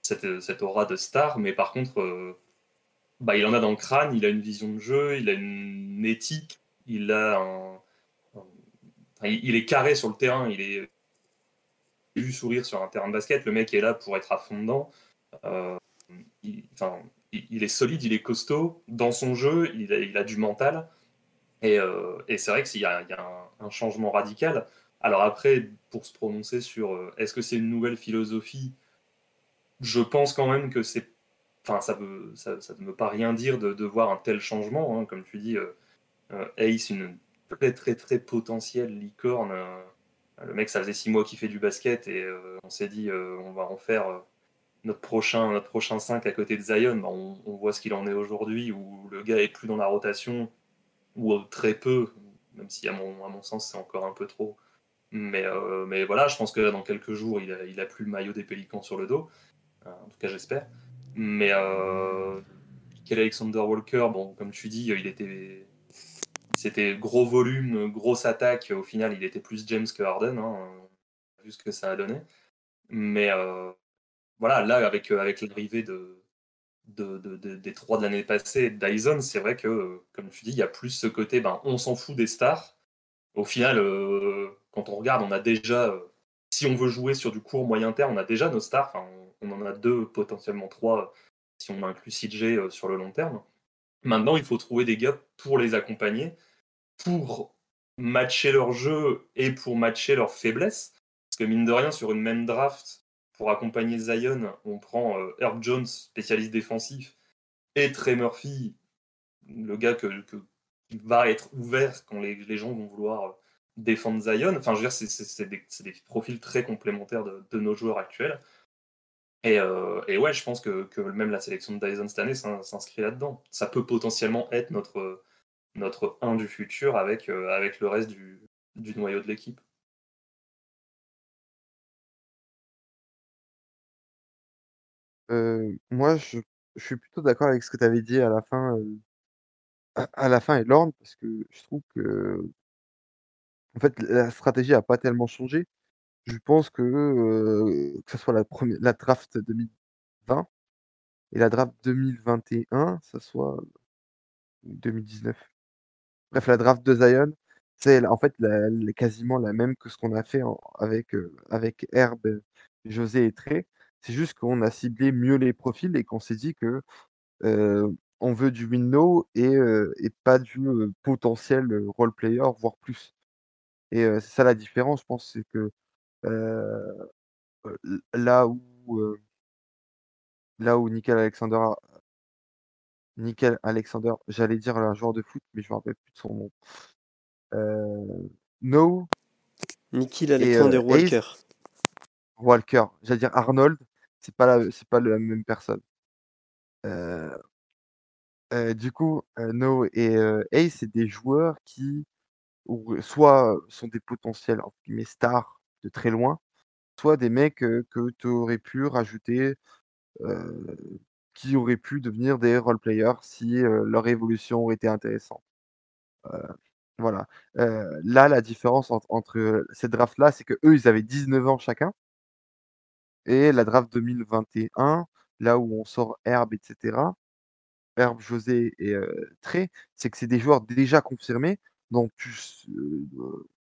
cette aura de star, mais par contre, il en a dans le crâne, il a une vision de jeu, il a une éthique, il est carré sur le terrain, il est... J'ai vu sourire sur un terrain de basket, le mec est là pour être à fond dedans. Il est solide, il est costaud. Dans son jeu, il a du mental. Et c'est vrai qu'il y a un changement radical. Alors après, pour se prononcer sur est-ce que c'est une nouvelle philosophie, je pense quand même que c'est... Enfin, ça ne veut pas rien dire de voir un tel changement. Hein. Comme tu dis, Ace, une très très très potentielle licorne... Le mec, ça faisait 6 mois qu'il fait du basket et on s'est dit on va en faire notre prochain 5 à côté de Zion. Ben, on voit ce qu'il en est aujourd'hui, où le gars est plus dans la rotation, ou très peu, même si à mon sens c'est encore un peu trop. Mais voilà, je pense que là, dans quelques jours, il a plus le maillot des Pélicans sur le dos. En tout cas, j'espère. Mais Nickeil Alexander-Walker, bon, comme tu dis, C'était gros volume, grosse attaque. Au final, il était plus James que Harden. Hein. On a vu ce que ça a donné. Mais voilà, là, avec l'arrivée des 3 de l'année passée, Dyson, c'est vrai que, comme tu dis, il y a plus ce côté, on s'en fout des stars. Au final, quand on regarde, on a déjà, si on veut jouer sur du court moyen terme, on a déjà nos stars. Enfin, on en a 2, potentiellement 3, si on inclut CJ sur le long terme. Maintenant, il faut trouver des gars pour les accompagner, pour matcher leur jeu et pour matcher leurs faiblesses. Parce que mine de rien, sur une même draft, pour accompagner Zion, on prend Herb Jones, spécialiste défensif, et Trey Murphy, le gars qui va être ouvert quand les gens vont vouloir défendre Zion. Enfin, je veux dire, c'est des profils très complémentaires de nos joueurs actuels. Et ouais, je pense que même la sélection de Dyson cette année s'inscrit là-dedans. Ça peut potentiellement être notre 1 du futur avec le reste du noyau de l'équipe. Moi, je suis plutôt d'accord avec ce que tu avais dit à la fin, à la fin et l'ordre, parce que je trouve que en fait, la stratégie n'a pas tellement changé. Je pense que ce soit la draft 2020 et la draft 2021, ça soit 2019. Bref, la draft de Zion, c'est en fait quasiment la même que ce qu'on a fait avec Herb, José et Trey. C'est juste qu'on a ciblé mieux les profils et qu'on s'est dit que on veut du win-now et pas du potentiel role-player, voire plus. Et c'est ça la différence, je pense, c'est que là où Nickeil Alexander, j'allais dire un joueur de foot, mais je me rappelle plus de son nom. Nickeil Alexander-Walker. J'allais dire Arnold, c'est pas la même personne. Du coup, No et Hayes, c'est des joueurs qui soit sont des potentiels mais stars de très loin, soit des mecs que tu aurais pu rajouter, qui auraient pu devenir des role-players si leur évolution aurait été intéressante. Voilà. Là, la différence entre ces drafts-là, c'est qu'eux, ils avaient 19 ans chacun, et la draft 2021, là où on sort Herb, etc., Herb, José et Trey, c'est que c'est des joueurs déjà confirmés, donc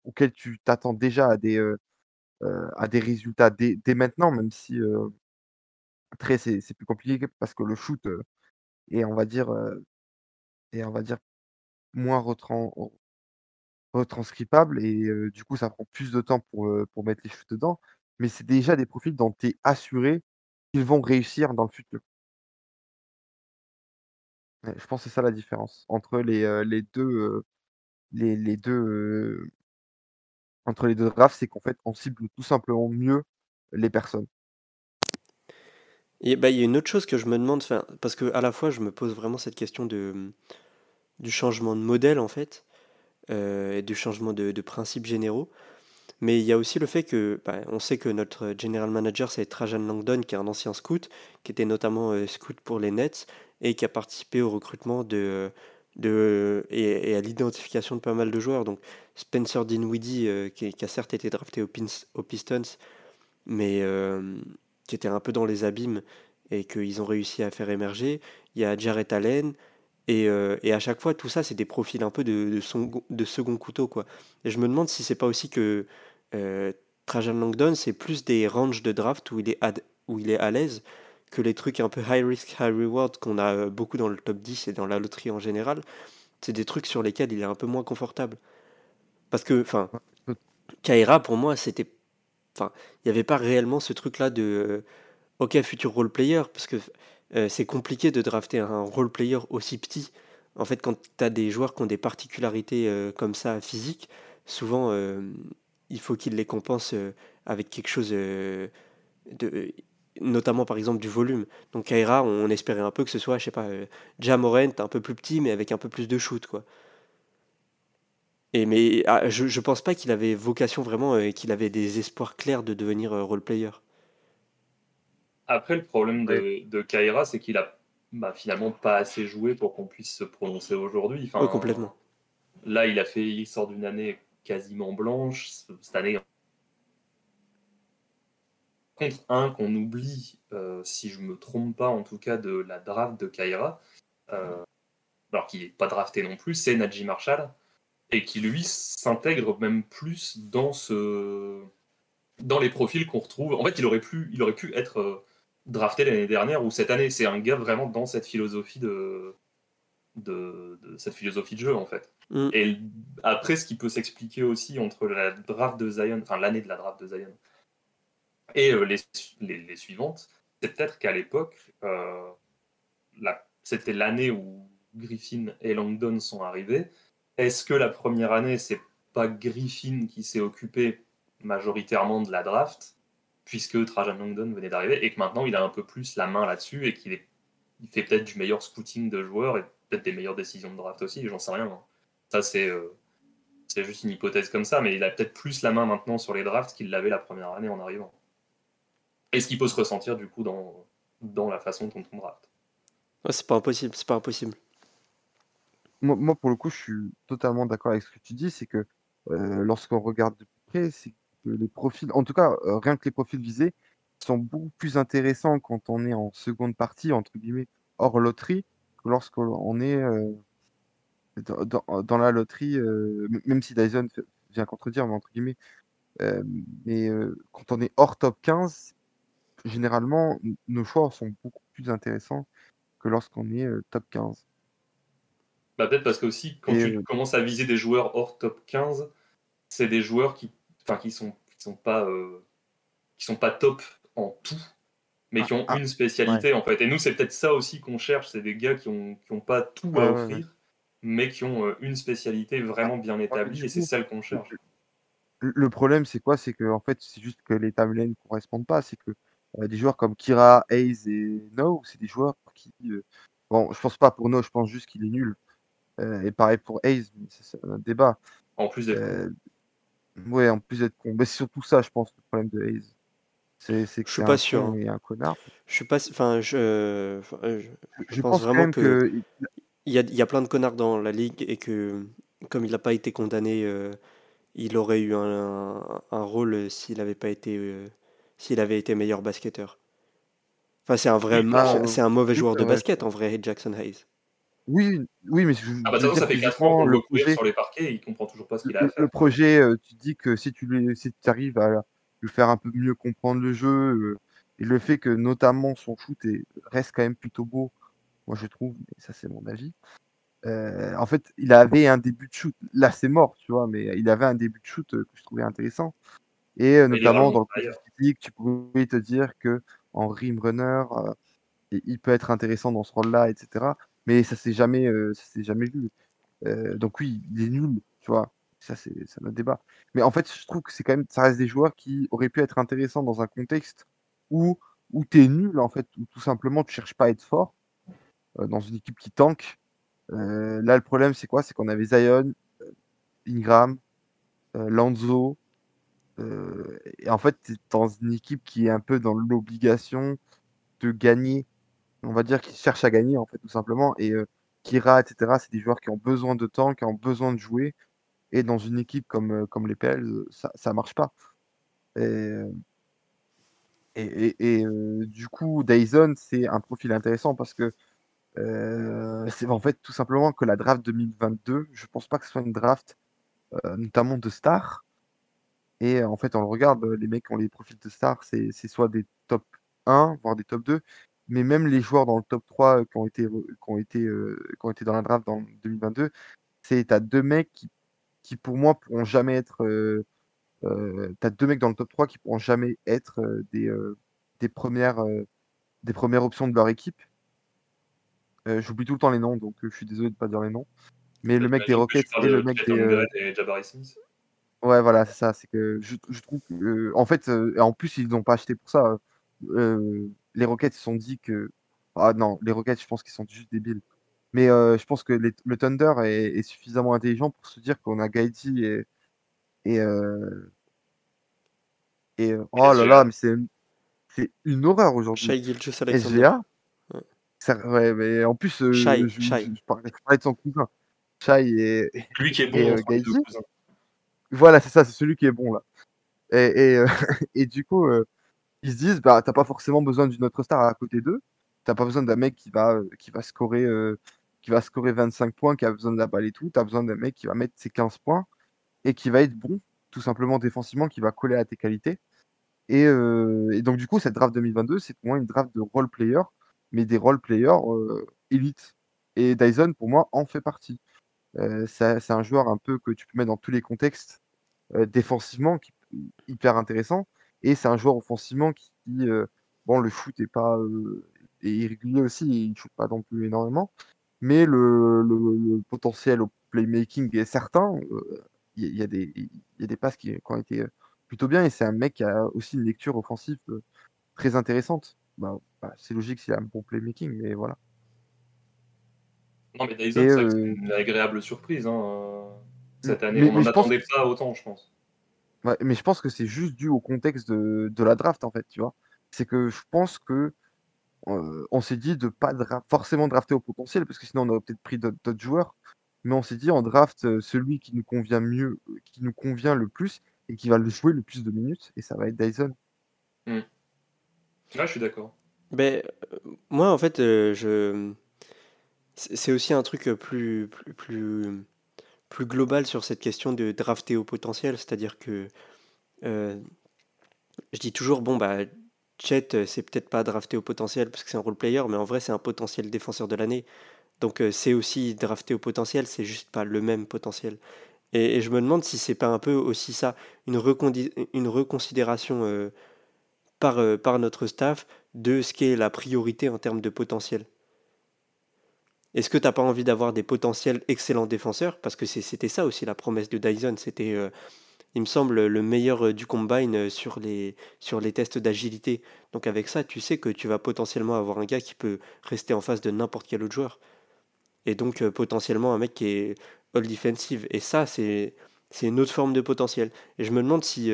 auxquels tu t'attends déjà à des résultats dès maintenant, même si Trey c'est plus compliqué parce que le shoot est on va dire moins retranscripable et du coup ça prend plus de temps pour mettre les shoots dedans, mais c'est déjà des profils dont tu es assuré qu'ils vont réussir dans le futur. Je pense que c'est ça la différence entre les deux drafts, c'est qu'en fait on cible tout simplement mieux les personnes. Et il y a une autre chose que je me demande, parce que à la fois je me pose vraiment cette question du changement de modèle en fait, et du changement de principes généraux. Mais il y a aussi le fait que, on sait que notre general manager, c'est Trajan Langdon, qui est un ancien scout, qui était notamment scout pour les Nets, et qui a participé au recrutement et à l'identification de pas mal de joueurs. Donc Spencer Dinwiddie, qui a certes été drafté aux Pistons, mais qui était un peu dans les abîmes, et qu'ils ont réussi à faire émerger. Il y a Jarrett Allen, et à chaque fois, tout ça, c'est des profils un peu de second couteau, quoi. Et je me demande si c'est pas aussi que Trajan Langdon, c'est plus des ranges de draft où il est à l'aise que les trucs un peu high risk, high reward qu'on a beaucoup dans le top 10 et dans la loterie en général. C'est des trucs sur lesquels il est un peu moins confortable. Parce que, Kaira, pour moi, c'était... il n'y avait pas réellement ce truc-là de... futur role player, parce que... c'est compliqué de drafter un role-player aussi petit. En fait, quand tu as des joueurs qui ont des particularités comme ça physiques, souvent, il faut qu'ils les compensent avec quelque chose, notamment par exemple du volume. Donc Kaira, on espérait un peu que ce soit, je sais pas, Ja Morant, un peu plus petit, mais avec un peu plus de shoot, quoi. Je pense pas qu'il avait vocation vraiment, qu'il avait des espoirs clairs de devenir role-player. Après, le problème de Kaira, c'est qu'il a finalement pas assez joué pour qu'on puisse se prononcer aujourd'hui. Complètement. Là, il sort d'une année quasiment blanche. Cette année, qu'on oublie, si je me trompe pas, en tout cas de la draft de Kaira, alors qu'il n'est pas drafté non plus, c'est Naji Marshall, et qui lui s'intègre même plus dans les profils qu'on retrouve. En fait, il aurait pu être drafté l'année dernière ou cette année. C'est un gars vraiment dans cette philosophie de cette philosophie de jeu, en fait. Et après, ce qui peut s'expliquer aussi entre la draft de Zion, l'année de la draft de Zion et les suivantes, c'est peut-être qu'à l'époque, c'était l'année où Griffin et Langdon sont arrivés. Est-ce que la première année, c'est pas Griffin qui s'est occupé majoritairement de la draft puisque Trajan Langdon venait d'arriver, et que maintenant il a un peu plus la main là-dessus, et qu'il est... il fait peut-être du meilleur scouting de joueurs, et peut-être des meilleures décisions de draft aussi, j'en sais rien. Hein. Ça, c'est juste une hypothèse comme ça, mais il a peut-être plus la main maintenant sur les drafts qu'il l'avait la première année en arrivant. Et ce qui peut se ressentir du coup dans la façon dont on draft. Ouais, c'est pas impossible. Moi, pour le coup, je suis totalement d'accord avec ce que tu dis, c'est que lorsqu'on regarde de plus près, c'est que les profils, en tout cas, rien que les profils visés, sont beaucoup plus intéressants quand on est en seconde partie, entre guillemets, hors loterie, que lorsqu'on est dans la loterie, même si Dyson vient contredire, mais entre guillemets, quand on est hors top 15, généralement, nos choix sont beaucoup plus intéressants que lorsqu'on est top 15. Bah peut-être parce que aussi quand tu commences à viser des joueurs hors top 15, c'est des joueurs qui sont pas top en tout, mais qui ont une spécialité en fait. Et nous c'est peut-être ça aussi qu'on cherche, c'est des gars qui ont pas tout à offrir, mais qui ont une spécialité vraiment bien établie, et c'est celle qu'on cherche. Le problème c'est quoi? C'est que en fait c'est juste que les timelines ne correspondent pas. C'est que des joueurs comme Kira, Hayes et No, c'est des joueurs qui bon, je pense pas pour No, je pense juste qu'il est nul. Et pareil pour Hayes, c'est un débat. En plus d'être con. Ouais, en plus d'être con. Mais c'est surtout ça, je pense, le problème de Hayes. C'est que je suis pas sûr. Et un connard. Je suis pas. Enfin, je pense vraiment que il y a plein de connards dans la ligue et que comme il n'a pas été condamné, il aurait eu un rôle s'il avait été meilleur basketteur. Enfin, c'est un mauvais joueur de basket en vrai, Jaxson Hayes. Oui, mais ça fait 4 ans qu'on le courir sur les parquets et il comprend toujours pas ce qu'il a à faire. Le projet, tu dis que si tu arrives à lui faire un peu mieux comprendre le jeu, et le fait que notamment son shoot reste quand même plutôt beau, moi je trouve, mais ça c'est mon avis. En fait, il avait un début de shoot, là c'est mort, tu vois, mais il avait un début de shoot que je trouvais intéressant. Et notamment dans le physique, tu pouvais te dire que en rim runner, il peut être intéressant dans ce rôle-là, etc. Mais ça s'est jamais vu. Donc oui, il est nul, tu vois. Ça c'est notre débat. Mais en fait, je trouve que c'est quand même, ça reste des joueurs qui auraient pu être intéressants dans un contexte où t'es nul en fait, où tout simplement tu cherches pas à être fort dans une équipe qui tank. Là, le problème c'est quoi? C'est qu'on avait Zion, Ingram, Lonzo. Et en fait, t'es dans une équipe qui est un peu dans l'obligation de gagner. On va dire qu'ils cherchent à gagner, en fait, tout simplement. Et Kira, etc., c'est des joueurs qui ont besoin de temps, qui ont besoin de jouer. Et dans une équipe comme les PL, ça marche pas. Et du coup, Dyson, c'est un profil intéressant parce que c'est en fait tout simplement que la draft 2022, je pense pas que ce soit une draft notamment de stars. Et en fait, on le regarde, les mecs qui ont les profils de stars, c'est soit des top 1, voire des top 2. Mais même les joueurs dans le top 3 qui ont été dans la draft en 2022, t'as deux mecs qui pour moi pourront jamais être t'as deux mecs dans le top 3 qui pourront jamais être des premières options de leur équipe. J'oublie tout le temps les noms, donc je suis désolé de pas dire les noms. Mais le mec des Rockets et le mec des Jabari Smith. Ouais, voilà, c'est ça, c'est que je trouve que, en fait en plus ils n'ont pas acheté pour ça. Les Rockets se sont dit que... Ah non, les Rockets, je pense qu'ils sont juste débiles. Mais je pense que le Thunder est suffisamment intelligent pour se dire qu'on a Gaïti et oh là là, mais c'est une horreur aujourd'hui. Shai Gilgeous-Alexander. SGA. Ouais. Ouais, mais en plus, je parlais de son cousin. Shai et... Lui qui est bon. Gaïti. Voilà, c'est ça, c'est celui qui est bon, là. Et du coup... ils se disent, bah, t'as pas forcément besoin d'une autre star à côté d'eux. T'as pas besoin d'un mec qui va scorer 25 points, qui a besoin de la balle et tout. T'as besoin d'un mec qui va mettre ses 15 points et qui va être bon, tout simplement défensivement, qui va coller à tes qualités. Et donc, du coup, cette draft 2022, c'est pour moi une draft de role players, mais des role players élites. Et Dyson, pour moi, en fait partie. C'est un joueur un peu que tu peux mettre dans tous les contextes défensivement, qui est hyper intéressant. Et c'est un joueur offensivement qui bon, le shoot est pas est irrégulier aussi, il ne shoot pas non plus énormément, mais le potentiel au playmaking est certain. Il y a des passes qui ont été plutôt bien, et c'est un mec qui a aussi une lecture offensive très intéressante. C'est logique s'il a un bon playmaking, mais voilà. Non, mais Dyson, c'est une agréable surprise. Cette année, on n'en attendait pas autant, je pense. Ouais, mais je pense que c'est juste dû au contexte de la draft, en fait, tu vois. C'est que je pense que on s'est dit de pas forcément drafter au potentiel, parce que sinon on aurait peut-être pris d'autres joueurs. Mais on s'est dit, on draft celui qui nous convient mieux, qui nous convient le plus, et qui va le jouer le plus de minutes, et ça va être Dyson. Là, je suis d'accord. Moi, en fait, c'est aussi un truc plus global sur cette question de drafter au potentiel, c'est-à-dire que je dis toujours, Chet, c'est peut-être pas drafté au potentiel parce que c'est un role player, mais en vrai, c'est un potentiel défenseur de l'année. Donc, c'est aussi drafté au potentiel, c'est juste pas le même potentiel. Et je me demande si c'est pas un peu aussi ça, une reconsidération par notre staff de ce qu'est la priorité en termes de potentiel. Est-ce que t'as pas envie d'avoir des potentiels excellents défenseurs ? Parce que c'était ça aussi la promesse de Dyson, c'était... il me semble le meilleur du combine sur les tests d'agilité. Donc avec ça, tu sais que tu vas potentiellement avoir un gars qui peut rester en face de n'importe quel autre joueur. Et donc potentiellement un mec qui est all defensive. Et ça, c'est une autre forme de potentiel. Et je me demande si,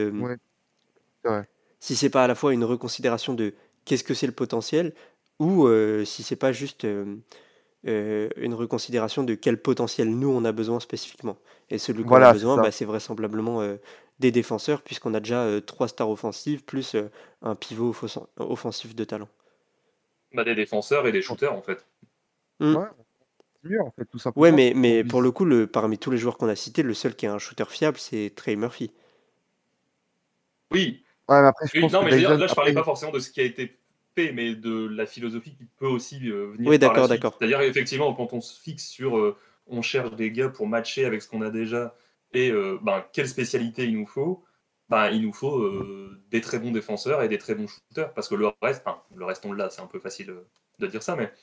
si c'est pas à la fois une reconsidération de qu'est-ce que c'est le potentiel, ou si c'est pas juste une reconsidération de quel potentiel nous on a besoin spécifiquement. Et celui qu'on a besoin, c'est vraisemblablement des défenseurs, puisqu'on a déjà 3 stars offensives, plus un pivot offensif de talent. Des défenseurs et des shooters, en fait. Tout simplement. Ouais, mais pour le coup, parmi tous les joueurs qu'on a cités, le seul qui est un shooter fiable, c'est Trey Murphy. Oui. Ouais, mais après, je parlais pas forcément de ce qui a été fait, mais de la philosophie qui peut aussi venir par la suite. C'est-à-dire, effectivement, quand on se fixe sur... on cherche des gars pour matcher avec ce qu'on a déjà et quelle spécialité il nous faut, il nous faut des très bons défenseurs et des très bons shooters, parce que le reste on l'a, c'est un peu facile de dire ça, mais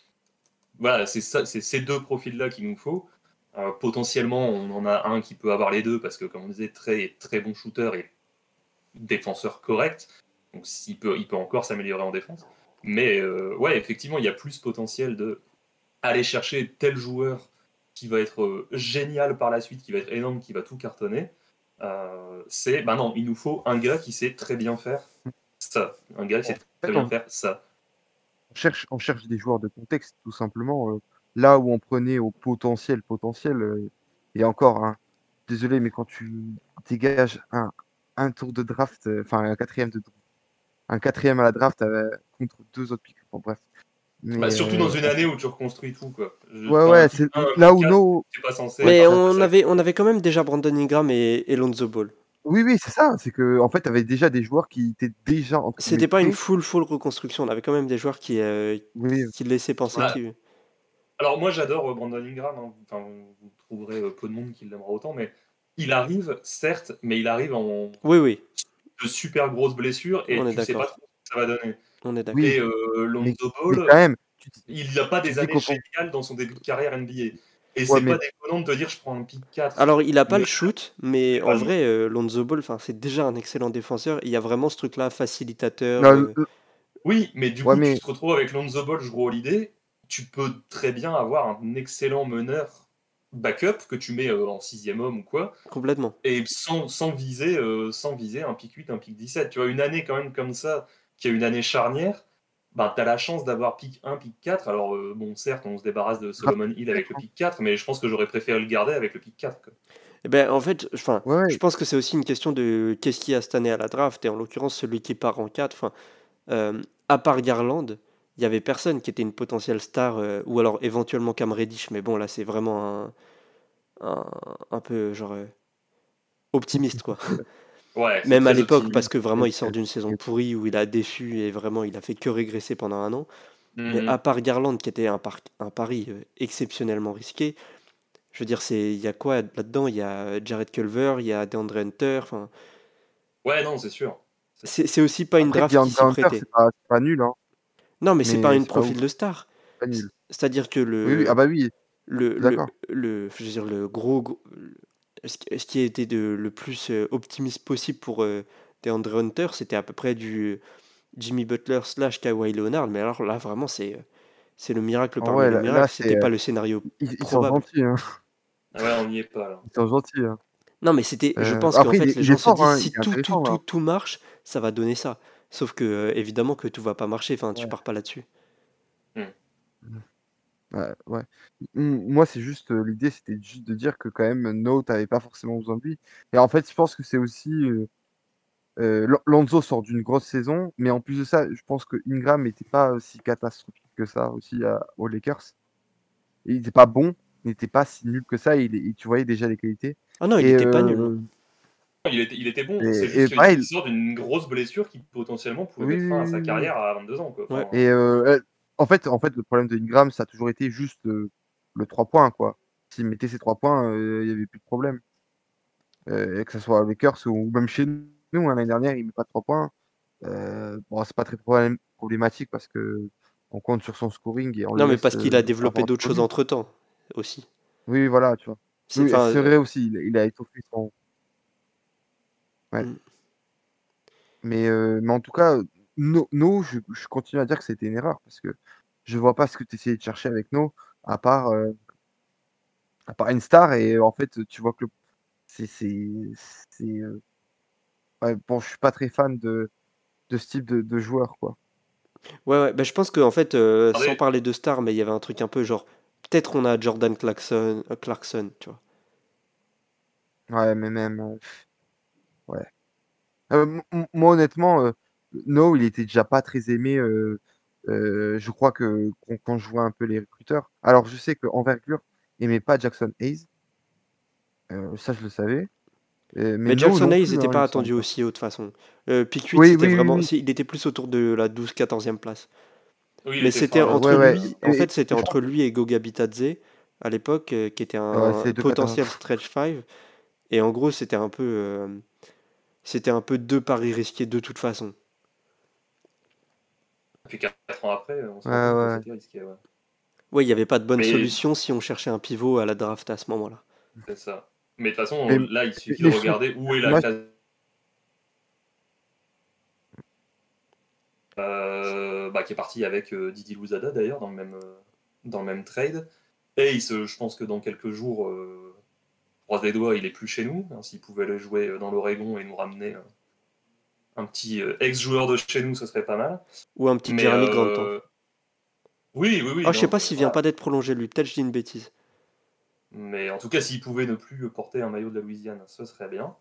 voilà, c'est ça, c'est ces deux profils-là qu'il nous faut. Potentiellement, on en a un qui peut avoir les deux, parce que comme on disait, très, très bon shooter et défenseur correct, donc il peut encore s'améliorer en défense, mais effectivement, il y a plus potentiel de aller chercher tel joueur qui va être génial par la suite, qui va être énorme, qui va tout cartonner. Il nous faut un gars qui sait très bien faire ça. On cherche des joueurs de contexte, tout simplement. Là où on prenait au potentiel, et encore, désolé, mais quand tu dégages un tour de draft, un quatrième à la draft contre 2 autres pics. Mais surtout dans une année où tu reconstruis tout, quoi. C'est là où nos... Mais on avait quand même déjà Brandon Ingram et Lonzo Ball. Oui, c'est ça. C'est que en fait, t'avais déjà des joueurs qui étaient déjà... C'était pas une full reconstruction. On avait quand même des joueurs qui laissaient penser qu'il... Alors moi, j'adore Brandon Ingram. Vous trouverez peu de monde qui l'aimera autant, mais il arrive, certes, mais il arrive en... Oui. De super grosses blessures, et tu sais pas trop ce que ça va donner. On est d'accord. Et Lonzo Ball, quand même, il n'a pas des années géniales dans son début de carrière NBA. Et c'est pas déconnant de te dire je prends un pick 4. Alors il n'a pas le shoot, mais en vrai, Lonzo Ball, c'est déjà un excellent défenseur. Il y a vraiment ce truc-là, facilitateur. Oui, mais du coup, tu te retrouves avec Lonzo Ball, je vois l'idée. Tu peux très bien avoir un excellent meneur backup que tu mets en 6ème homme ou quoi. Complètement. Et sans viser un pick 8, un pick 17. Tu vois, une année quand même comme ça, qui a une année charnière, t'as la chance d'avoir pick 1, pick 4. Alors, certes, on se débarrasse de Solomon Hill avec le pick 4, mais je pense que j'aurais préféré le garder avec le pick 4. Quoi. En fait, je pense que c'est aussi une question de qu'est-ce qu'il y a cette année à la draft, et en l'occurrence, celui qui part en 4. À part Garland, il n'y avait personne qui était une potentielle star, ou alors éventuellement Cam Reddish, mais bon, là, c'est vraiment un peu optimiste, quoi. Même à l'époque, parce que vraiment il sort d'une saison pourrie où il a déçu et vraiment il a fait que régresser pendant un an. Mais à part Garland, qui était un pari exceptionnellement risqué, je veux dire, il y a quoi là-dedans ? Il y a Jarrett Culver, il y a Deandre Hunter. C'est sûr. C'est aussi pas une draft qui s'y prêtait. C'est pas nul. Non, mais c'est pas un profil de star. Pas nul. C'est-à-dire que le. Oui. Ah bah oui. Je veux dire, le gros. Ce qui a été le plus optimiste possible pour Deandre Hunter, c'était à peu près du Jimmy Butler / Kawhi Leonard, mais alors là, vraiment, c'est le miracle parmi le miracle. Là, c'était pas le scénario probable. Ils sont gentils, hein. Ouais, on n'y est pas, là. Ils sont gentils, hein. Non, mais c'était... Je pense qu'en fait, les gens se disent, si tout marche, ça va donner ça. Sauf que, évidemment, que tout va pas marcher. Enfin, tu pars pas là-dessus. Ouais. Moi, c'est juste... l'idée, c'était juste de dire que, quand même, No, t'avais pas forcément besoin de lui. Et en fait, je pense que c'est aussi... Lonzo sort d'une grosse saison, mais en plus de ça, je pense que Ingram n'était pas si catastrophique que ça aussi aux Lakers. Il n'était pas bon, il n'était pas si nul que ça, et tu voyais déjà les qualités. Ah non, il n'était pas nul. Il était bon, c'est juste qu'il sort d'une grosse blessure qui potentiellement pouvait mettre fin à sa carrière à 22 ans. Quoi. Enfin, en fait, le problème de Ingram, ça a toujours été juste le 3 points. Quoi. S'il mettait ses 3 points, il n'y avait plus de problème. Que ce soit aux Lakers ou même chez nous. L'année dernière, il met pas 3 points. C'est pas très problématique parce que on compte sur son scoring. Et on non, mais parce qu'il a développé d'autres choses entre temps aussi. Oui, voilà, tu vois. C'est vrai aussi, il a étoffé son. Ouais. Mais en tout cas, No, je continue à dire que c'était une erreur parce que je vois pas ce que tu essayais de chercher avec No à part une star. Et en fait, tu vois que bon, je suis pas très fan de ce type de joueur, quoi. Ouais, bah, je pense que en fait, sans parler de stars, mais il y avait un truc un peu genre, peut-être on a Jordan Clarkson, tu vois. Ouais, mais même, ouais. Moi, honnêtement, No, il était déjà pas très aimé. Je crois que quand je vois un peu les recruteurs. Alors, je sais que Envergure aimait pas Jaxson Hayes. Ça, je le savais. Mais Jaxson Hayes n'était pas attendu aussi haut de toute façon. Piquet, il était plus autour de la 12-14e place. Oui, mais c'était entre lui. En fait, c'était entre lui et Goga Bitadze à l'époque, qui était un potentiel stretch 5. Et en gros, c'était un peu deux paris risqués de toute façon. Puis 4 ans après, on s'est dit risqué. Ouais, il n'y avait pas de bonne solution si on cherchait un pivot à la draft à ce moment-là. C'est ça. Mais de toute façon, là, il suffit de regarder où est la classe. Qui est parti avec Didi Louzada, d'ailleurs, dans le même trade. Et je pense que dans quelques jours, croise les doigts, il est plus chez nous. Hein, s'il pouvait aller jouer dans l'Oregon et nous ramener un petit ex-joueur de chez nous, ce serait pas mal. Ou un petit Jeremy Grant. Oui. Je sais pas s'il vient pas d'être prolongé, lui. Peut-être je dis une bêtise. Mais en tout cas, s'il pouvait ne plus porter un maillot de la Louisiane, ce serait bien.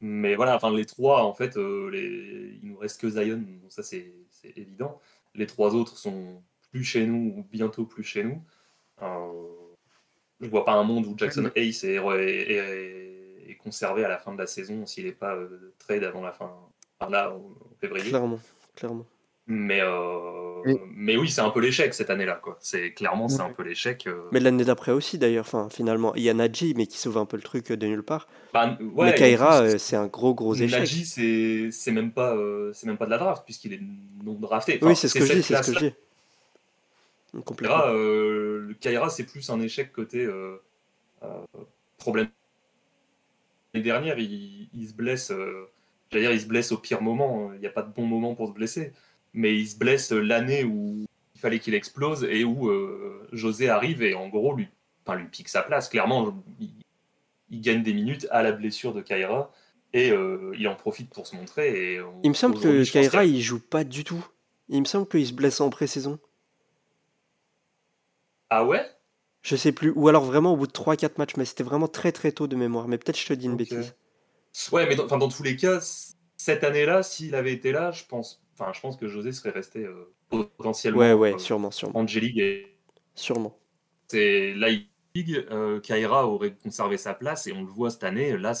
Mais voilà, enfin, les trois, en fait, il nous reste que Zion, donc ça c'est évident. Les trois autres sont plus chez nous ou bientôt plus chez nous. Je vois pas un monde où Jaxson Hayes est conservé à la fin de la saison s'il n'est pas trade avant la fin, là, en février. Clairement. Mais oui, c'est un peu l'échec cette année-là, quoi. C'est un peu l'échec. Mais l'année d'après aussi, d'ailleurs. Enfin, finalement, il y a Naji, mais qui sauve un peu le truc de nulle part. Mais Kaira, c'est un gros échec. Naji, c'est même pas de la draft, puisqu'il est non drafté. Enfin, oui, c'est ce que je dis. Complètement. Kaira, c'est plus un échec côté problème. L'année dernière, il se blesse. J'allais dire, il se blesse au pire moment. Il n'y a pas de bon moment pour se blesser. Mais il se blesse l'année où il fallait qu'il explose et où José arrive et en gros lui pique sa place. Clairement, il gagne des minutes à la blessure de Kaira et il en profite pour se montrer. Et il me semble que Kaira, il joue pas du tout. Il me semble qu'il se blesse en pré-saison. Ah ouais ? Je sais plus. Ou alors vraiment au bout de 3-4 matchs, mais c'était vraiment très très tôt de mémoire. Mais peut-être je te dis une bêtise. Ouais, mais dans tous les cas, cette année-là, s'il avait été là, je pense que José serait resté potentiellement sûrement. Angelique et... Sûrement. C'est la Ligue, Kaira aurait conservé sa place et on le voit cette année. Là,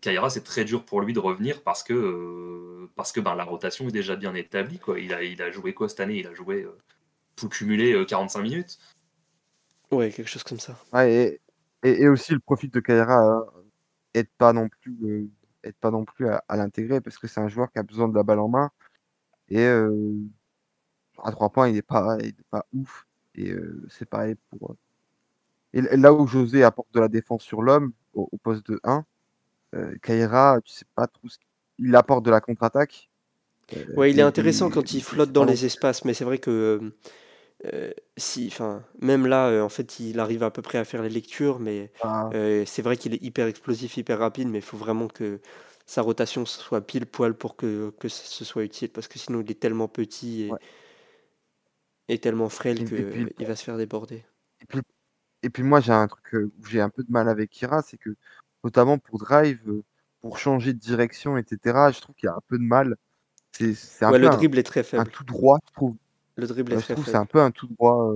Kaira, c'est très dur pour lui de revenir parce que la rotation est déjà bien établie, quoi. Il a joué quoi cette année ? Il a joué tout cumulé 45 minutes. Ouais, quelque chose comme ça. Ouais, et aussi le profit de Kaira aide pas non plus à l'intégrer parce que c'est un joueur qui a besoin de la balle en main et à 3 points il est pas ouf et c'est pareil pour et là où José apporte de la défense sur l'homme au poste de 1, Kaira, tu sais pas trop ce qu'il il apporte de la contre-attaque. Ouais, il est intéressant quand il flotte dans les espaces, mais c'est vrai que même là, en fait, il arrive à peu près à faire les lectures, mais c'est vrai qu'il est hyper explosif, hyper rapide, mais il faut vraiment que sa rotation soit pile poil pour que ce soit utile, parce que sinon il est tellement petit et tellement frêle qu'il va se faire déborder. Et puis moi, j'ai un truc où j'ai un peu de mal avec Kira, c'est que notamment pour drive, pour changer de direction, etc., je trouve qu'il y a un peu de mal. C'est un peu le dribble est très faible. Un tout droit, je trouve. Le dribble est très faible. C'est un peu un tout droit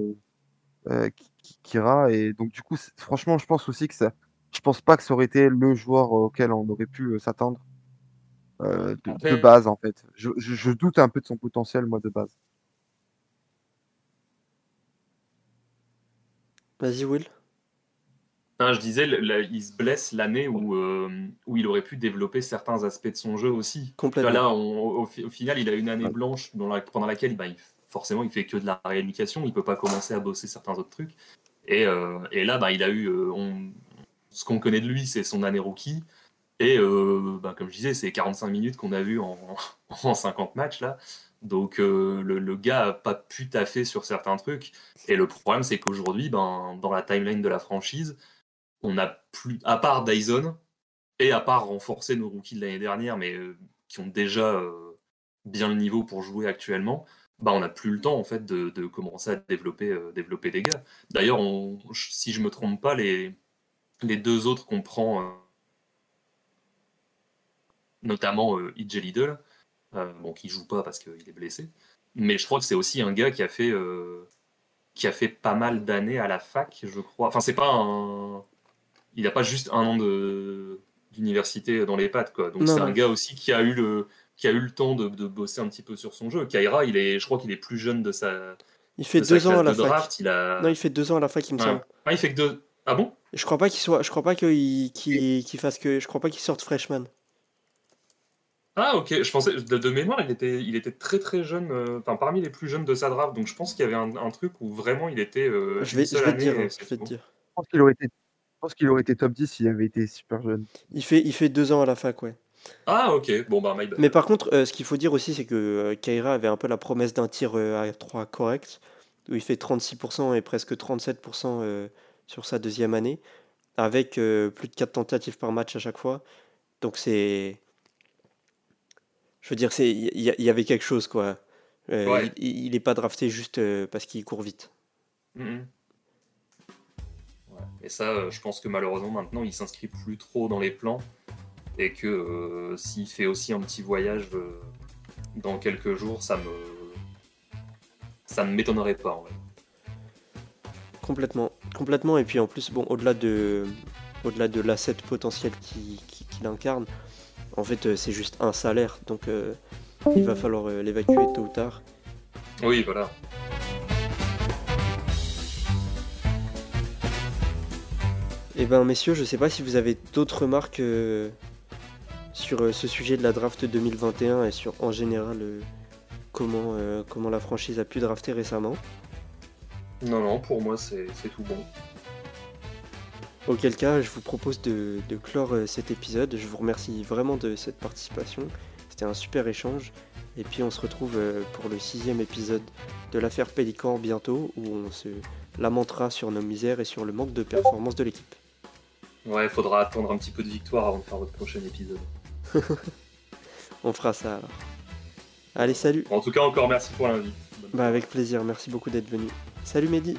Kira. Et donc, du coup, franchement, je pense aussi que ça. Je pense pas que ça aurait été le joueur auquel on aurait pu s'attendre de base, en fait. Je doute un peu de son potentiel, moi, de base. Vas-y, Will. Je disais, il se blesse l'année où il aurait pu développer certains aspects de son jeu aussi. Complètement. Là, au final, il a une année blanche pendant laquelle forcément, il fait que de la rééducation. Il ne peut pas commencer à bosser certains autres trucs. Et là, il a eu... ce qu'on connaît de lui, c'est son année rookie. Et comme je disais, c'est 45 minutes qu'on a vu en 50 matchs. Là. Donc, le gars n'a pas pu taffer sur certains trucs. Et le problème, c'est qu'aujourd'hui, dans la timeline de la franchise... On n'a plus, à part Dyson, et à part renforcer nos rookies de l'année dernière, mais qui ont déjà bien le niveau pour jouer actuellement, on n'a plus le temps en fait, de commencer à développer des gars. D'ailleurs, si je ne me trompe pas, les deux autres qu'on prend, notamment E.J. Liddell, qui ne joue pas parce qu'il est blessé, mais je crois que c'est aussi un gars qui a fait pas mal d'années à la fac, je crois. Enfin, c'est pas un... Il n'a pas juste un an d'université dans les pattes, quoi. Donc, un gars aussi qui a eu le temps de bosser un petit peu sur son jeu. Kaira, je crois qu'il est plus jeune de sa. Il fait 2 ans à la fac. Non, il fait 2 ans à la fac, il me semble. Ah, il fait que 2. Ah bon ? Je crois pas qu'il soit. Je crois pas qu'il fasse que. Je crois pas qu'il sorte freshman. Ah ok, je pensais de mémoire il était très très jeune, parmi les plus jeunes de sa draft, donc je pense qu'il y avait un truc où vraiment il était. Je vais te dire. Je pense qu'il aurait été top 10 s'il avait été super jeune. Il fait 2 ans à la fac, ouais. Ah ok, bon my bad. Mais par contre, ce qu'il faut dire aussi, c'est que Kaira avait un peu la promesse d'un tir à 3 correct, où il fait 36% et presque 37% sur sa deuxième année, avec plus de 4 tentatives par match à chaque fois, donc c'est. Je veux dire, il y avait quelque chose, quoi. Il n'est pas drafté juste parce qu'il court vite. Mm-hmm. Ouais. Et ça, je pense que malheureusement, maintenant, il s'inscrit plus trop dans les plans. Et que s'il fait aussi un petit voyage dans quelques jours, ça ne m'étonnerait pas, en vrai. Complètement. Et puis, en plus, au-delà de l'asset potentiel qu'il incarne, en fait, c'est juste un salaire, donc il va falloir l'évacuer tôt ou tard. Oui, voilà. Eh ben, messieurs, je sais pas si vous avez d'autres remarques sur ce sujet de la draft 2021 et sur, en général, comment la franchise a pu drafter récemment. Non, pour moi, c'est tout bon. Auquel cas, je vous propose de clore cet épisode. Je vous remercie vraiment de cette participation. C'était un super échange. Et puis on se retrouve pour le 6e épisode de l'affaire Pélican bientôt, où on se lamentera sur nos misères et sur le manque de performance de l'équipe. Ouais, faudra attendre un petit peu de victoire avant de faire votre prochain épisode. On fera ça alors. Allez, salut. En tout cas, encore merci pour l'invite. Avec plaisir, merci beaucoup d'être venu. Salut Mehdi.